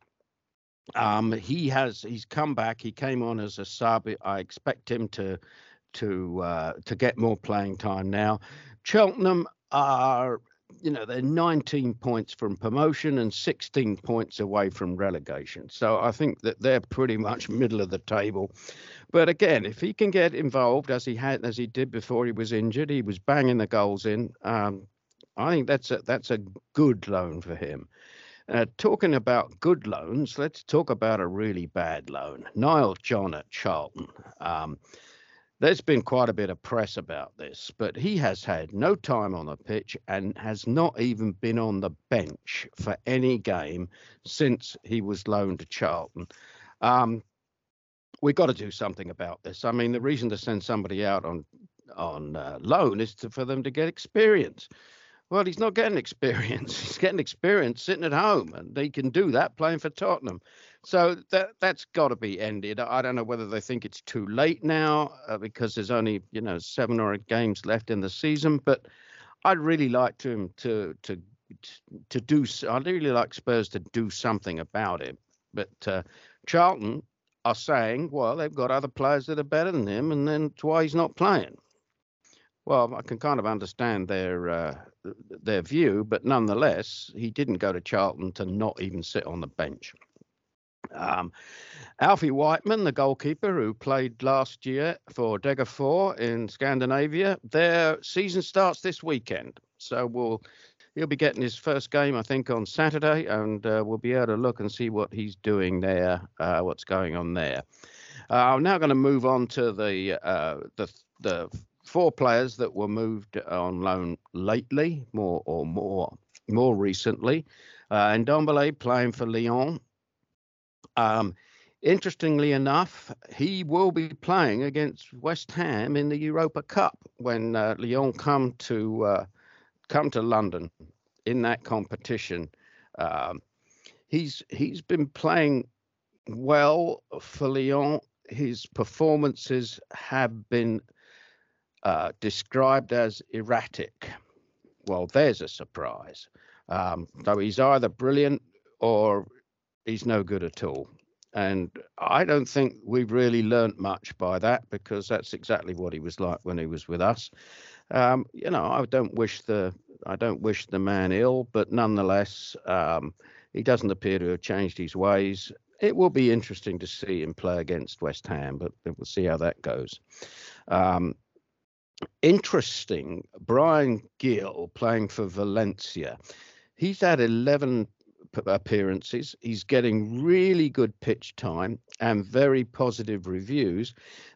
um, he has he's come back. He came on as a sub. I expect him to to uh, to get more playing time now. Cheltenham are, you know, they're nineteen points from promotion and sixteen points away from relegation. So I think that they're pretty much middle of the table. But again, if he can get involved as he had as he did before he was injured, he was banging the goals in. Um, I think that's a, that's a good loan for him. Uh, talking about good loans, let's talk about a really bad loan. Niall John at Charlton. Um, there's been quite a bit of press about this, but he has had no time on the pitch and has not even been on the bench for any game since he was loaned to Charlton. Um, we've got to do something about this. I mean, the reason to send somebody out on, on uh, loan is to, for them to get experience. Well, he's not getting experience. He's getting experience sitting at home, and he can do that playing for Tottenham. So that, that's got to be ended. I don't know whether they think it's too late now uh, because there's only, you know, seven or eight games left in the season. But I'd really like to to to to do. I'd really like Spurs to do something about it. But uh, Charlton are saying, well, they've got other players that are better than him, and then that's why he's not playing. Well, I can kind of understand their uh, their view, but nonetheless, he didn't go to Charlton to not even sit on the bench. Um, Alfie Whiteman, the goalkeeper who played last year for Degerfors in Scandinavia, their season starts this weekend. So we'll he'll be getting his first game, I think, on Saturday, and uh, we'll be able to look and see what he's doing there, uh, what's going on there. Uh, I'm now going to move on to the uh, the the four players that were moved on loan lately, more or more more recently. Uh, Ndombele playing for Lyon. Um, Interestingly enough, he will be playing against West Ham in the Europa Cup when uh, Lyon come to uh, come to London in that competition. Um, he's he's been playing well for Lyon. His performances have been uh, described as erratic. Well, there's a surprise. Um, so he's either brilliant or he's no good at all. And I don't think we've really learnt much by that, because that's exactly what he was like when he was with us. Um, you know, I don't wish the I don't wish the man ill, but nonetheless, um, he doesn't appear to have changed his ways. It will be interesting to see him play against West Ham, but we'll see how that goes. Um, interesting, Brian Gill playing for Valencia. He's had eleven appearances. He's getting really good pitch time and very positive reviews.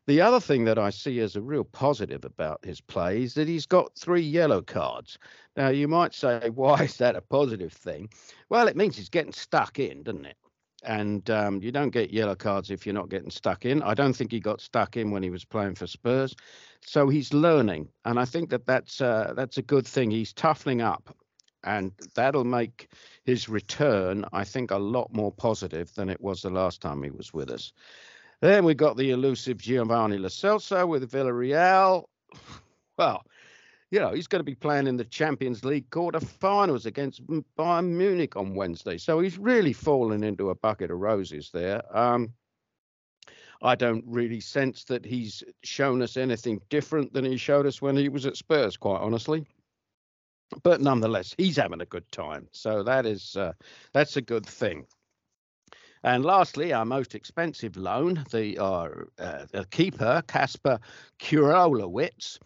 The other thing that I see as a real positive about his play is that he's got three yellow cards. Now, you might say, why is that a positive thing? Well, it means he's getting stuck in, doesn't it? And um, you don't get yellow cards if you're not getting stuck in. I don't think he got stuck in when he was playing for Spurs. So he's learning. And I think that that's, uh, that's a good thing. He's toughening up. And that'll make his return, I think, a lot more positive than it was the last time he was with us. Then we got the elusive Giovanni Lo Celso with Villarreal. Well, you know, he's going to be playing in the Champions League quarterfinals against Bayern Munich on Wednesday. So he's really fallen into a bucket of roses there. Um, I don't really sense that he's shown us anything different than he showed us when he was at Spurs, quite honestly. But nonetheless, he's having a good time. So that is uh, that's a good thing. And lastly, our most expensive loan, the, uh, uh, the keeper, Kasper Kurolewicz,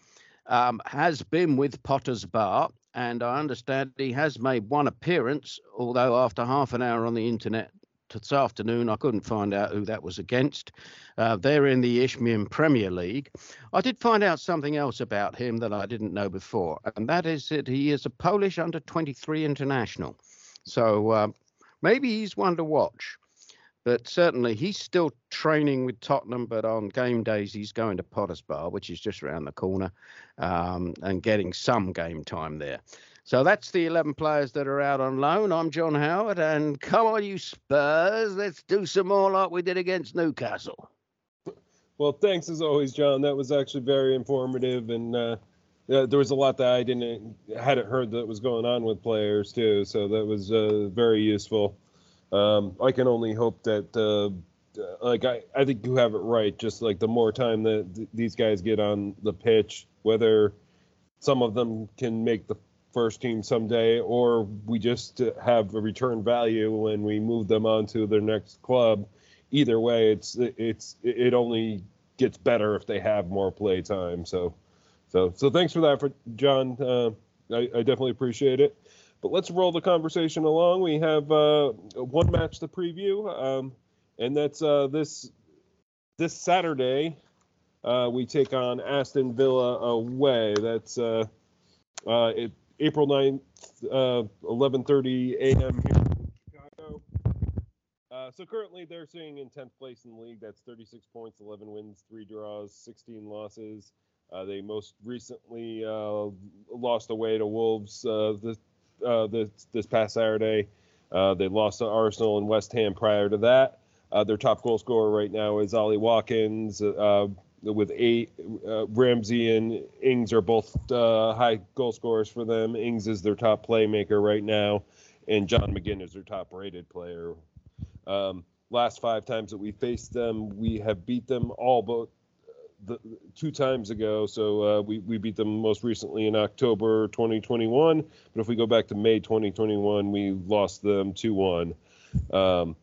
um, has been with Potters Bar. And I understand he has made one appearance, although after half an hour on the internet this afternoon, I couldn't find out who that was against. Uh, they're in the Isthmian Premier League. I did find out something else about him that I didn't know before, and that is that he is a Polish under twenty-three international. So uh, maybe he's one to watch, but certainly he's still training with Tottenham, but on game days he's going to Potters Bar, which is just around the corner, um, and getting some game time there. So that's the eleven players that are out on loan. I'm John Howard, and come on, you Spurs. Let's do some more like we did against Newcastle. Well, thanks as always, John. That was actually very informative, and uh, there was a lot that I didn't hadn't heard that was going on with players, too. So that was uh, very useful. Um, I can only hope that, uh, like, I, I think you have it right. Just like the more time that th- these guys get on the pitch, whether some of them can make the first team someday, or we just have a return value when we move them on to their next club. Either way, it's it's it only gets better if they have more play time. So, so so thanks for that, for John. Uh, I, I definitely appreciate it. But let's roll the conversation along. We have uh, one match to preview, um, and that's uh, this this Saturday. Uh, we take on Aston Villa away. That's uh, uh, it. April ninth, uh, eleven thirty a.m. here in Chicago. Uh, so currently they're sitting in tenth place in the league. That's thirty-six points, eleven wins, three draws, sixteen losses. Uh, they most recently uh, lost away to Wolves uh, this, uh, this, this past Saturday. Uh, they lost to Arsenal and West Ham prior to that. Uh, their top goal scorer right now is Ollie Watkins. Uh, with eight, uh, Ramsey and Ings are both uh, high goal scorers for them. Ings is their top playmaker right now, and John McGinn is their top-rated player. Um, last five times that we faced them, we have beat them all but the, two times ago. So uh, we, we beat them most recently in October twenty twenty-one, but if we go back to May twenty twenty-one, we lost them two one. Um,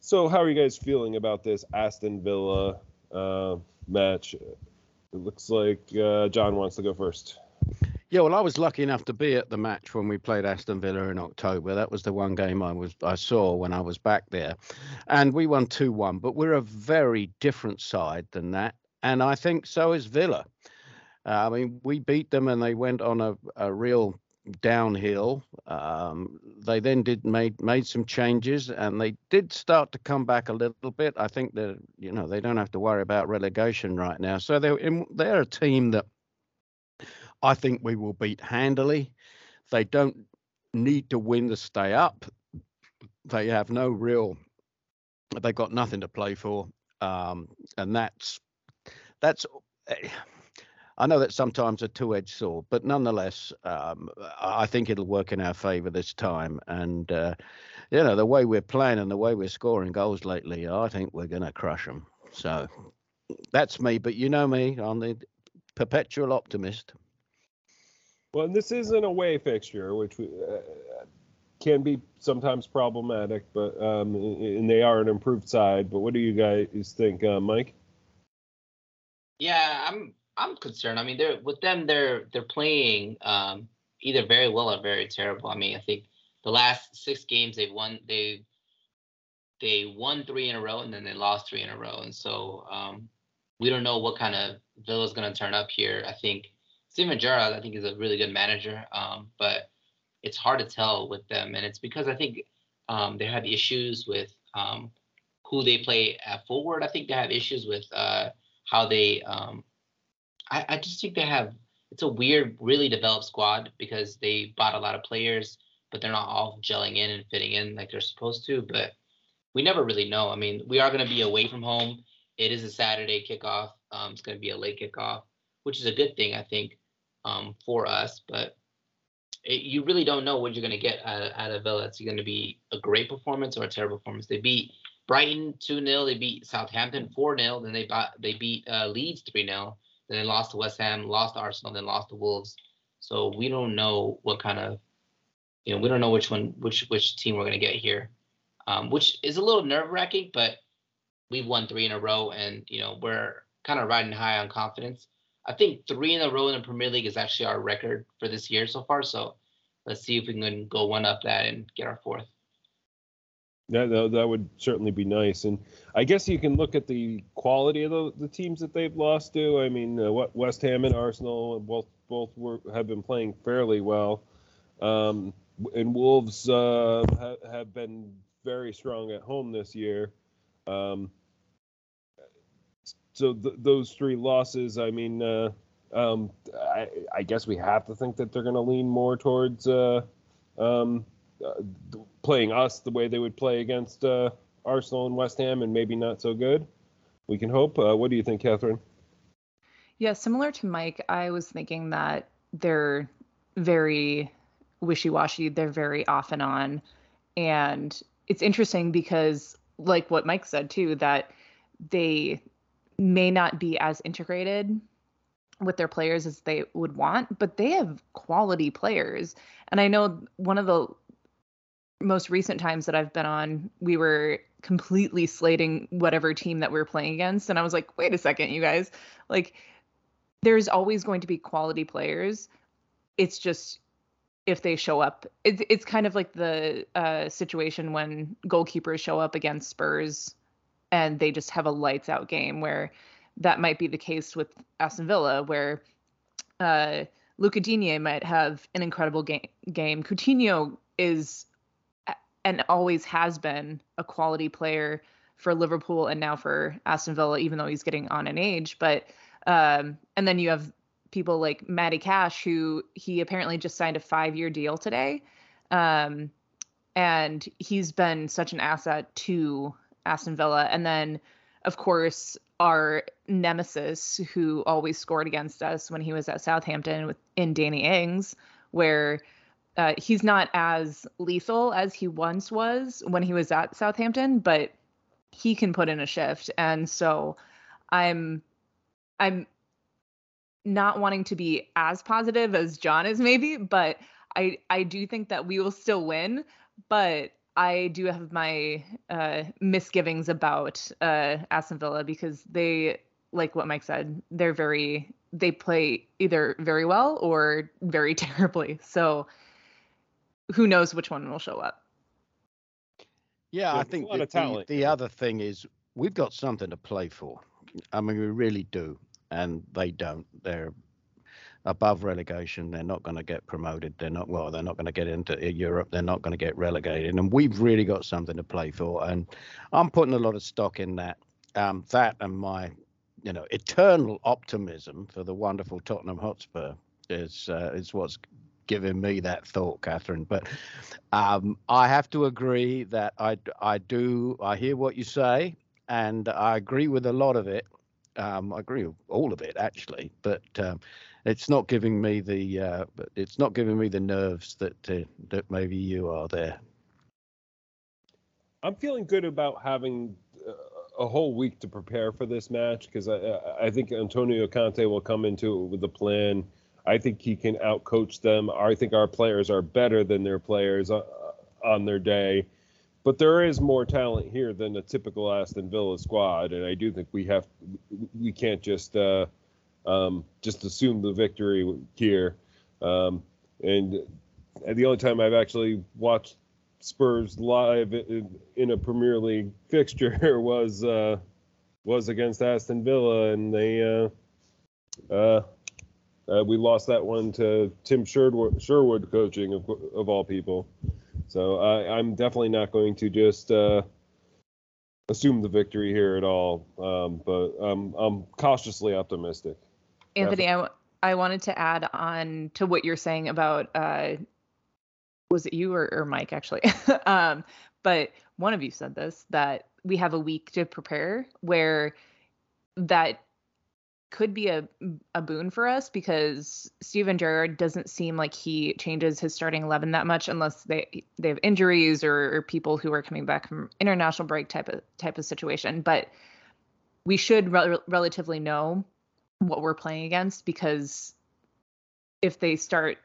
so how are you guys feeling about this Aston Villa uh, match? It looks like uh, John wants to go first. Yeah, well, I was lucky enough to be at the match when we played Aston Villa in October. That was the one game I was I saw when I was back there. And we won two one, but we're a very different side than that. And I think so is Villa. Uh, I mean, we beat them and they went on a, a real downhill. Um, they then did made made some changes and they did start to come back a little bit. I think that, you know, they don't have to worry about relegation right now. So they're, in, they're a team that I think we will beat handily. They don't need to win to stay up. They have no real, they've got nothing to play for. Um, and that's, that's, I know that's sometimes a two-edged sword, but nonetheless, um, I think it'll work in our favour this time. And, uh, you know, the way we're playing and the way we're scoring goals lately, I think we're going to crush them. So that's me, but you know me, I'm the perpetual optimist. Well, and this is an away fixture, which we, uh, can be sometimes problematic, but um, and they are an improved side. But what do you guys think, uh, Mike? Yeah, I'm I'm concerned. I mean, they're with them, they're they're playing um, either very well or very terrible. I mean, I think the last six games they've won, they they won three in a row, and then they lost three in a row, and so um, we don't know what kind of Villa's going to turn up here. I think Steven Gerrard, I think, is a really good manager, um, but it's hard to tell with them. And it's because I think um, they have issues with um, who they play at forward. I think they have issues with uh, how they um, – I, I just think they have – it's a weird, really developed squad because they bought a lot of players, but they're not all gelling in and fitting in like they're supposed to. But we never really know. I mean, we are going to be away from home. It is a Saturday kickoff. Um, it's going to be a late kickoff, which is a good thing, I think. Um, for us, but it, you really don't know what you're going to get out of, out of Villa. It's going to be a great performance or a terrible performance. They beat Brighton two nil, they beat Southampton four nil, then they, they beat uh, Leeds three nil, then they lost to West Ham, lost to Arsenal, then lost to Wolves. So we don't know what kind of, you know, we don't know which one, which which team we're going to get here, um, which is a little nerve-wracking, but we've won three in a row and, you know, we're kind of riding high on confidence. I think three in a row in the Premier League is actually our record for this year so far. So let's see if we can go one up that and get our fourth. Yeah, that, that would certainly be nice. And I guess you can look at the quality of the, the teams that they've lost to. I mean, uh, what West Ham and Arsenal both both were, have been playing fairly well. Um, and Wolves uh, ha, have been very strong at home this year. Um So th- those three losses, I mean, uh, um, I, I guess we have to think that they're going to lean more towards uh, um, uh, playing us the way they would play against uh, Arsenal and West Ham, and maybe not so good. We can hope. Uh, what do you think, Catherine? Yeah, similar to Mike, I was thinking that they're very wishy-washy. They're very off and on. And it's interesting because, like what Mike said, too, that they may not be as integrated with their players as they would want, but they have quality players. And I know one of the most recent times that I've been on, we were completely slating whatever team that we were playing against. And I was like, wait a second, you guys, like there's always going to be quality players. It's just, if they show up, it's, it's kind of like the uh, situation when goalkeepers show up against Spurs and they just have a lights out game, where that might be the case with Aston Villa, where uh, Luca Digne might have an incredible game. game. Coutinho is, and always has been, a quality player for Liverpool and now for Aston Villa, even though he's getting on in age. But um, and then you have people like Matty Cash, who he apparently just signed a five-year deal today. Um, and he's been such an asset to Aston Villa. And then, of course, our nemesis, who always scored against us when he was at Southampton, with in Danny Ings, where uh, he's not as lethal as he once was when he was at Southampton, but he can put in a shift. And so I'm I'm not wanting to be as positive as John is maybe, but I, I do think that we will still win. But I do have my uh, misgivings about uh, Aston Villa because they, like what Mike said, they're very they play either very well or very terribly. So who knows which one will show up? Yeah, I think the, the, the other thing is we've got something to play for. I mean, we really do. And they don't. They're above relegation. They're not going to get promoted. They're not, well, they're not going to get into Europe. They're not going to get relegated. And we've really got something to play for. And I'm putting a lot of stock in that. Um, that and my, you know, eternal optimism for the wonderful Tottenham Hotspur is uh, is what's giving me that thought, Catherine. But um, I have to agree that I, I do, I hear what you say, and I agree with a lot of it. Um, I agree with all of it, actually. But um, it's not giving me the uh, it's not giving me the nerves that uh, that maybe you are there. I'm feeling good about having Uh... a whole week to prepare for this match, because I, I think Antonio Conte will come into it with a plan. I think he can outcoach them. I think our players are better than their players on their day. But there is more talent here than a typical Aston Villa squad, and I do think we have we can't just uh, um, just assume the victory here. Um, and the only time I've actually watched Spurs live in a Premier League fixture was uh, was against Aston Villa, and they uh, uh, uh, we lost that one to Tim Sherwood, Sherwood coaching of of all people. So I, I'm definitely not going to just uh, assume the victory here at all. Um, but I'm I'm cautiously optimistic. Anthony, I, w- I wanted to add on to what you're saying about. Uh, Was it you or, or Mike, actually? um, but one of you said this, that we have a week to prepare, where that could be a, a boon for us, because Steven Gerrard doesn't seem like he changes his starting eleven that much, unless they they have injuries or, or people who are coming back from international break type of type of situation. But we should re- relatively know what we're playing against, because if they start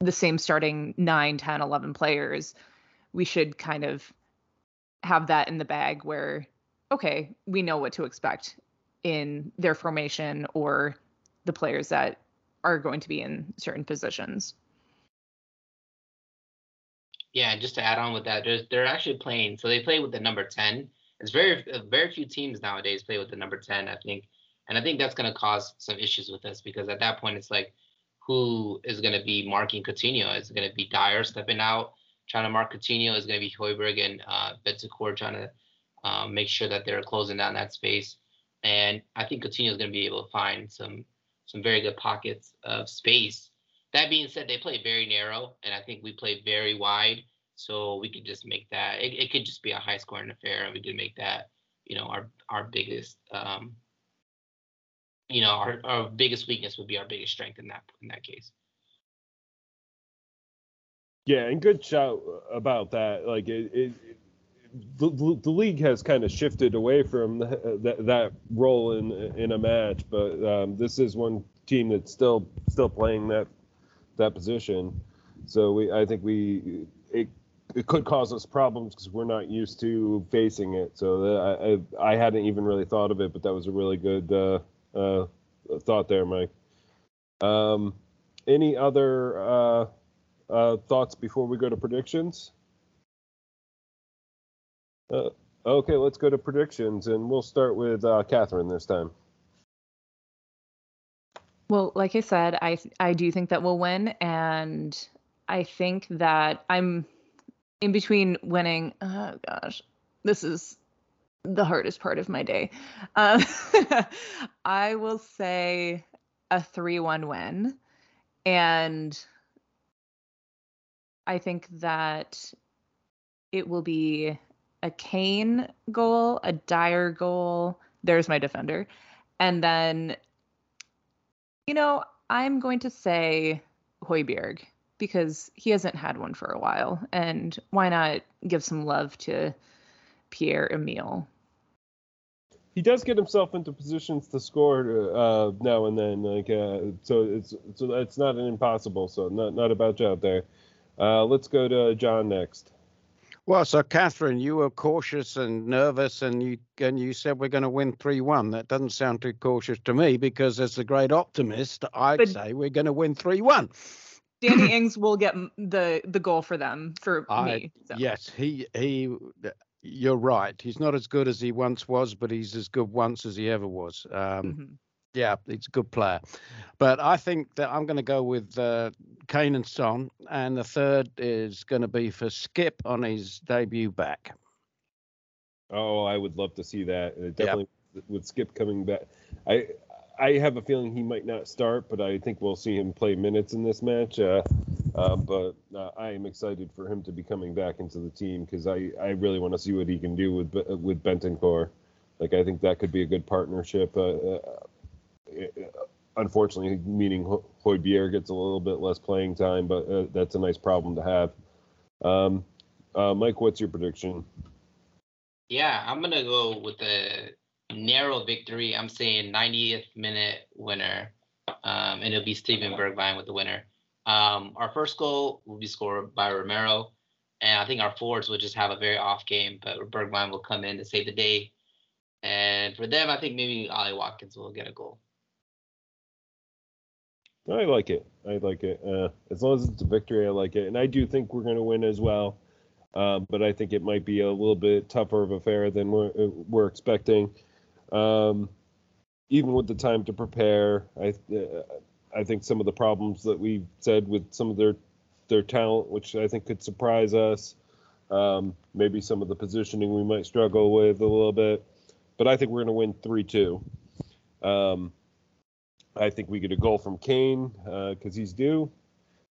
the same starting nine, ten, eleven players, we should kind of have that in the bag where, okay, we know what to expect in their formation or the players that are going to be in certain positions. Yeah, just to add on with that, they're actually playing, so they play with the number ten. It's very, very few teams nowadays play with the number ten, I think. And I think that's going to cause some issues with us, because at that point it's like, who is going to be marking Coutinho? Is it going to be Dyer stepping out, trying to mark Coutinho? Is it going to be Hojbjerg and uh, Bentoncourt trying to uh, make sure that they're closing down that space? And I think Coutinho is going to be able to find some some very good pockets of space. That being said, they play very narrow, and I think we play very wide. So we could just make that. It, it could just be a high-scoring affair, and we could make that, you know, our our biggest. Um, You know, our, our biggest weakness would be our biggest strength in that in that case. Yeah, and good shout about that. Like, it, it, it the, the league has kind of shifted away from the, that that role in in a match, but um, this is one team that's still still playing that that position. So we, I think we it it could cause us problems because we're not used to facing it. So that, I, I hadn't even really thought of it, but that was a really good. Uh, Uh, thought there, Mike. Um, any other uh, uh, thoughts before we go to predictions? Uh, okay, let's go to predictions, and we'll start with uh, Catherine this time. Well, like I said, I I do think that we'll win, and I think that I'm in between winning. Oh gosh, this is the hardest part of my day. Um, I will say a three one win. And I think that it will be a Kane goal, a Dyer goal. There's my defender. And then, you know, I'm going to say Hojbjerg, because he hasn't had one for a while. And why not give some love to Pierre-Emile? He does get himself into positions to score uh, now and then, like uh, so. It's so that's not an impossible. So not not a bad job there. Uh, let's go to John next. Well, so Catherine, you were cautious and nervous, and you and you said we're going to win three one. That doesn't sound too cautious to me, because as the great optimist, I'd but say we're going to win three one. Danny Ings will get the the goal for them, for I, me. So. Yes, he he. You're right. He's not as good as he once was, but he's as good once as he ever was. Um, mm-hmm. Yeah, he's a good player. But I think that I'm going to go with uh, Kane and Son. And the third is going to be for Skip on his debut back. Oh, I would love to see that. It definitely yeah. With Skip coming back. I I have a feeling he might not start, but I think we'll see him play minutes in this match. Uh, uh, but uh, I am excited for him to be coming back into the team, because I, I really want to see what he can do with with Bentoncourt. Like, I think that could be a good partnership. Uh, uh, unfortunately, meaning Hojbjerg gets a little bit less playing time, but uh, that's a nice problem to have. Um, uh, Mike, what's your prediction? Yeah, I'm going to go with a narrow victory. I'm saying ninetieth minute winner, um, and it'll be Steven Bergwijn with the winner. Um, our first goal will be scored by Romero, and I think our forwards will just have a very off game, but Bergwijn will come in to save the day. And for them, I think maybe Ollie Watkins will get a goal. I like it. I like it. Uh, as long as it's a victory, I like it. And I do think we're going to win as well. Uh, but I think it might be a little bit tougher of an affair than we're, we're expecting. Um, even with the time to prepare, I uh, I think some of the problems that we said with some of their, their talent, which I think could surprise us, um, maybe some of the positioning we might struggle with a little bit. But I think we're going to win three two. Um, I think we get a goal from Kane because uh, he's due.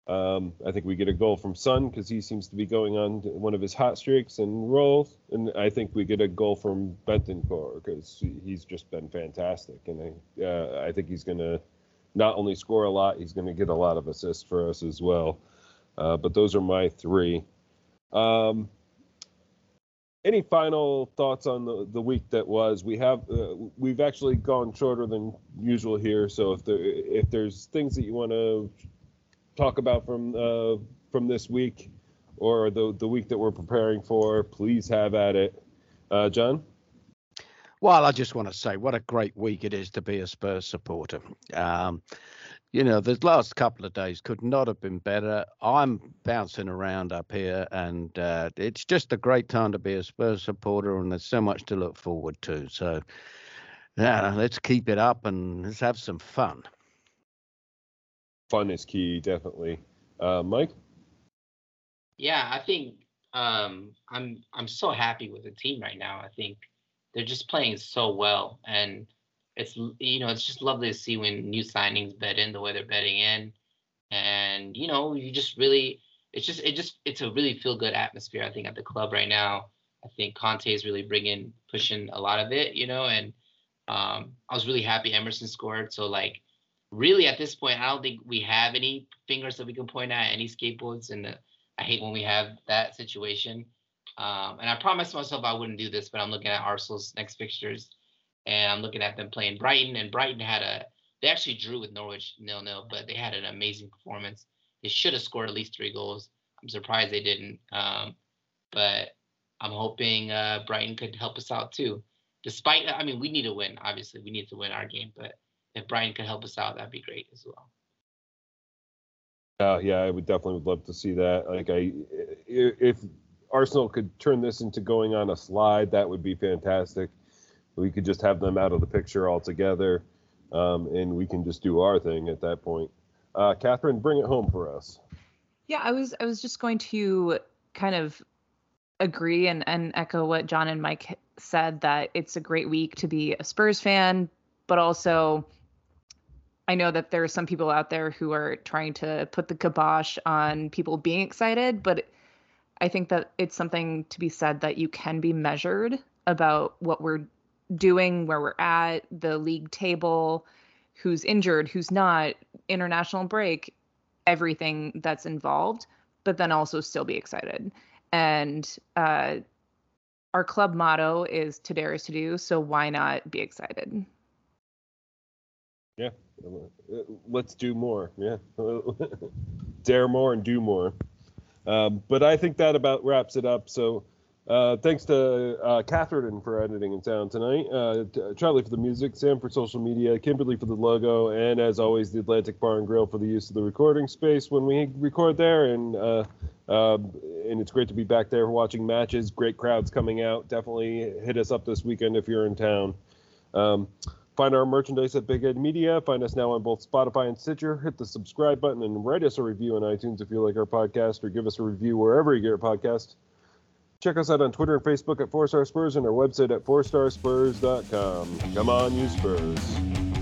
Um, I think we get a goal from Son because he seems to be going on one of his hot streaks and rolls. And I think we get a goal from Bentoncourt because he's just been fantastic. And I, uh, I think he's going to not only score a lot, he's going to get a lot of assists for us as well. Uh, but those are my three. Um, Any final thoughts on the, the week that was? We have uh, we've actually gone shorter than usual here. So if there if there's things that you want to talk about from uh, from this week or the the week that we're preparing for, please have at it, uh, John. Well, I just want to say what a great week it is to be a Spurs supporter. Um, You know, the last couple of days could not have been better. I'm bouncing around up here, and uh, it's just a great time to be a Spurs supporter, and there's so much to look forward to. So, yeah, let's keep it up and let's have some fun. Fun is key, definitely. Uh, Mike? Yeah, I think um, I'm I'm so happy with the team right now. I think they're just playing so well, and it's, you know, it's just lovely to see when new signings bed in the way they're bedding in. And, you know, you just really, it's just, it just, it's a really feel good atmosphere, I think, at the club right now. I think Conte is really bringing, pushing a lot of it, you know, and um, I was really happy Emerson scored. So, like, really at this point, I don't think we have any fingers that we can point at, any scapegoats. And the, I hate when we have that situation. Um, and I promised myself I wouldn't do this, but I'm looking at Arsenal's next fixtures. And I'm looking at them playing Brighton, and Brighton had a – they actually drew with Norwich nil nil, but they had an amazing performance. They should have scored at least three goals. I'm surprised they didn't. Um, but I'm hoping uh, Brighton could help us out too. Despite – I mean, we need to win, obviously. We need to win our game. But if Brighton could help us out, that'd be great as well. Uh, yeah, I would definitely would love to see that. Like, I if Arsenal could turn this into going on a slide, that would be fantastic. We could just have them out of the picture altogether, um, and we can just do our thing at that point. Uh, Catherine, bring it home for us. Yeah, I was I was just going to kind of agree and, and echo what John and Mike said, that it's a great week to be a Spurs fan, but also I know that there are some people out there who are trying to put the kibosh on people being excited, but I think that it's something to be said that you can be measured about what we're doing, where we're at, the league table, who's injured, who's not, international break, everything that's involved, but then also still be excited. And uh, our club motto is "to dare is to do," so why not be excited? Yeah, let's do more. Yeah, dare more and do more. Um, but I think that about wraps it up. So uh, thanks to uh, Catherine for editing and sound tonight, uh, to Charlie for the music, Sam for social media, Kimberly for the logo, and as always, the Atlantic Bar and Grill for the use of the recording space when we record there. And uh, uh, and it's great to be back there watching matches. Great crowds coming out. Definitely hit us up this weekend if you're in town. Um, Find our merchandise at Big Heads Media. Find us now on both Spotify and Stitcher. Hit the subscribe button and write us a review on iTunes if you like our podcast, or give us a review wherever you get your podcast. Check us out on Twitter and Facebook at Four Star Spurs, and our website at four star spurs dot com. Come on, you Spurs.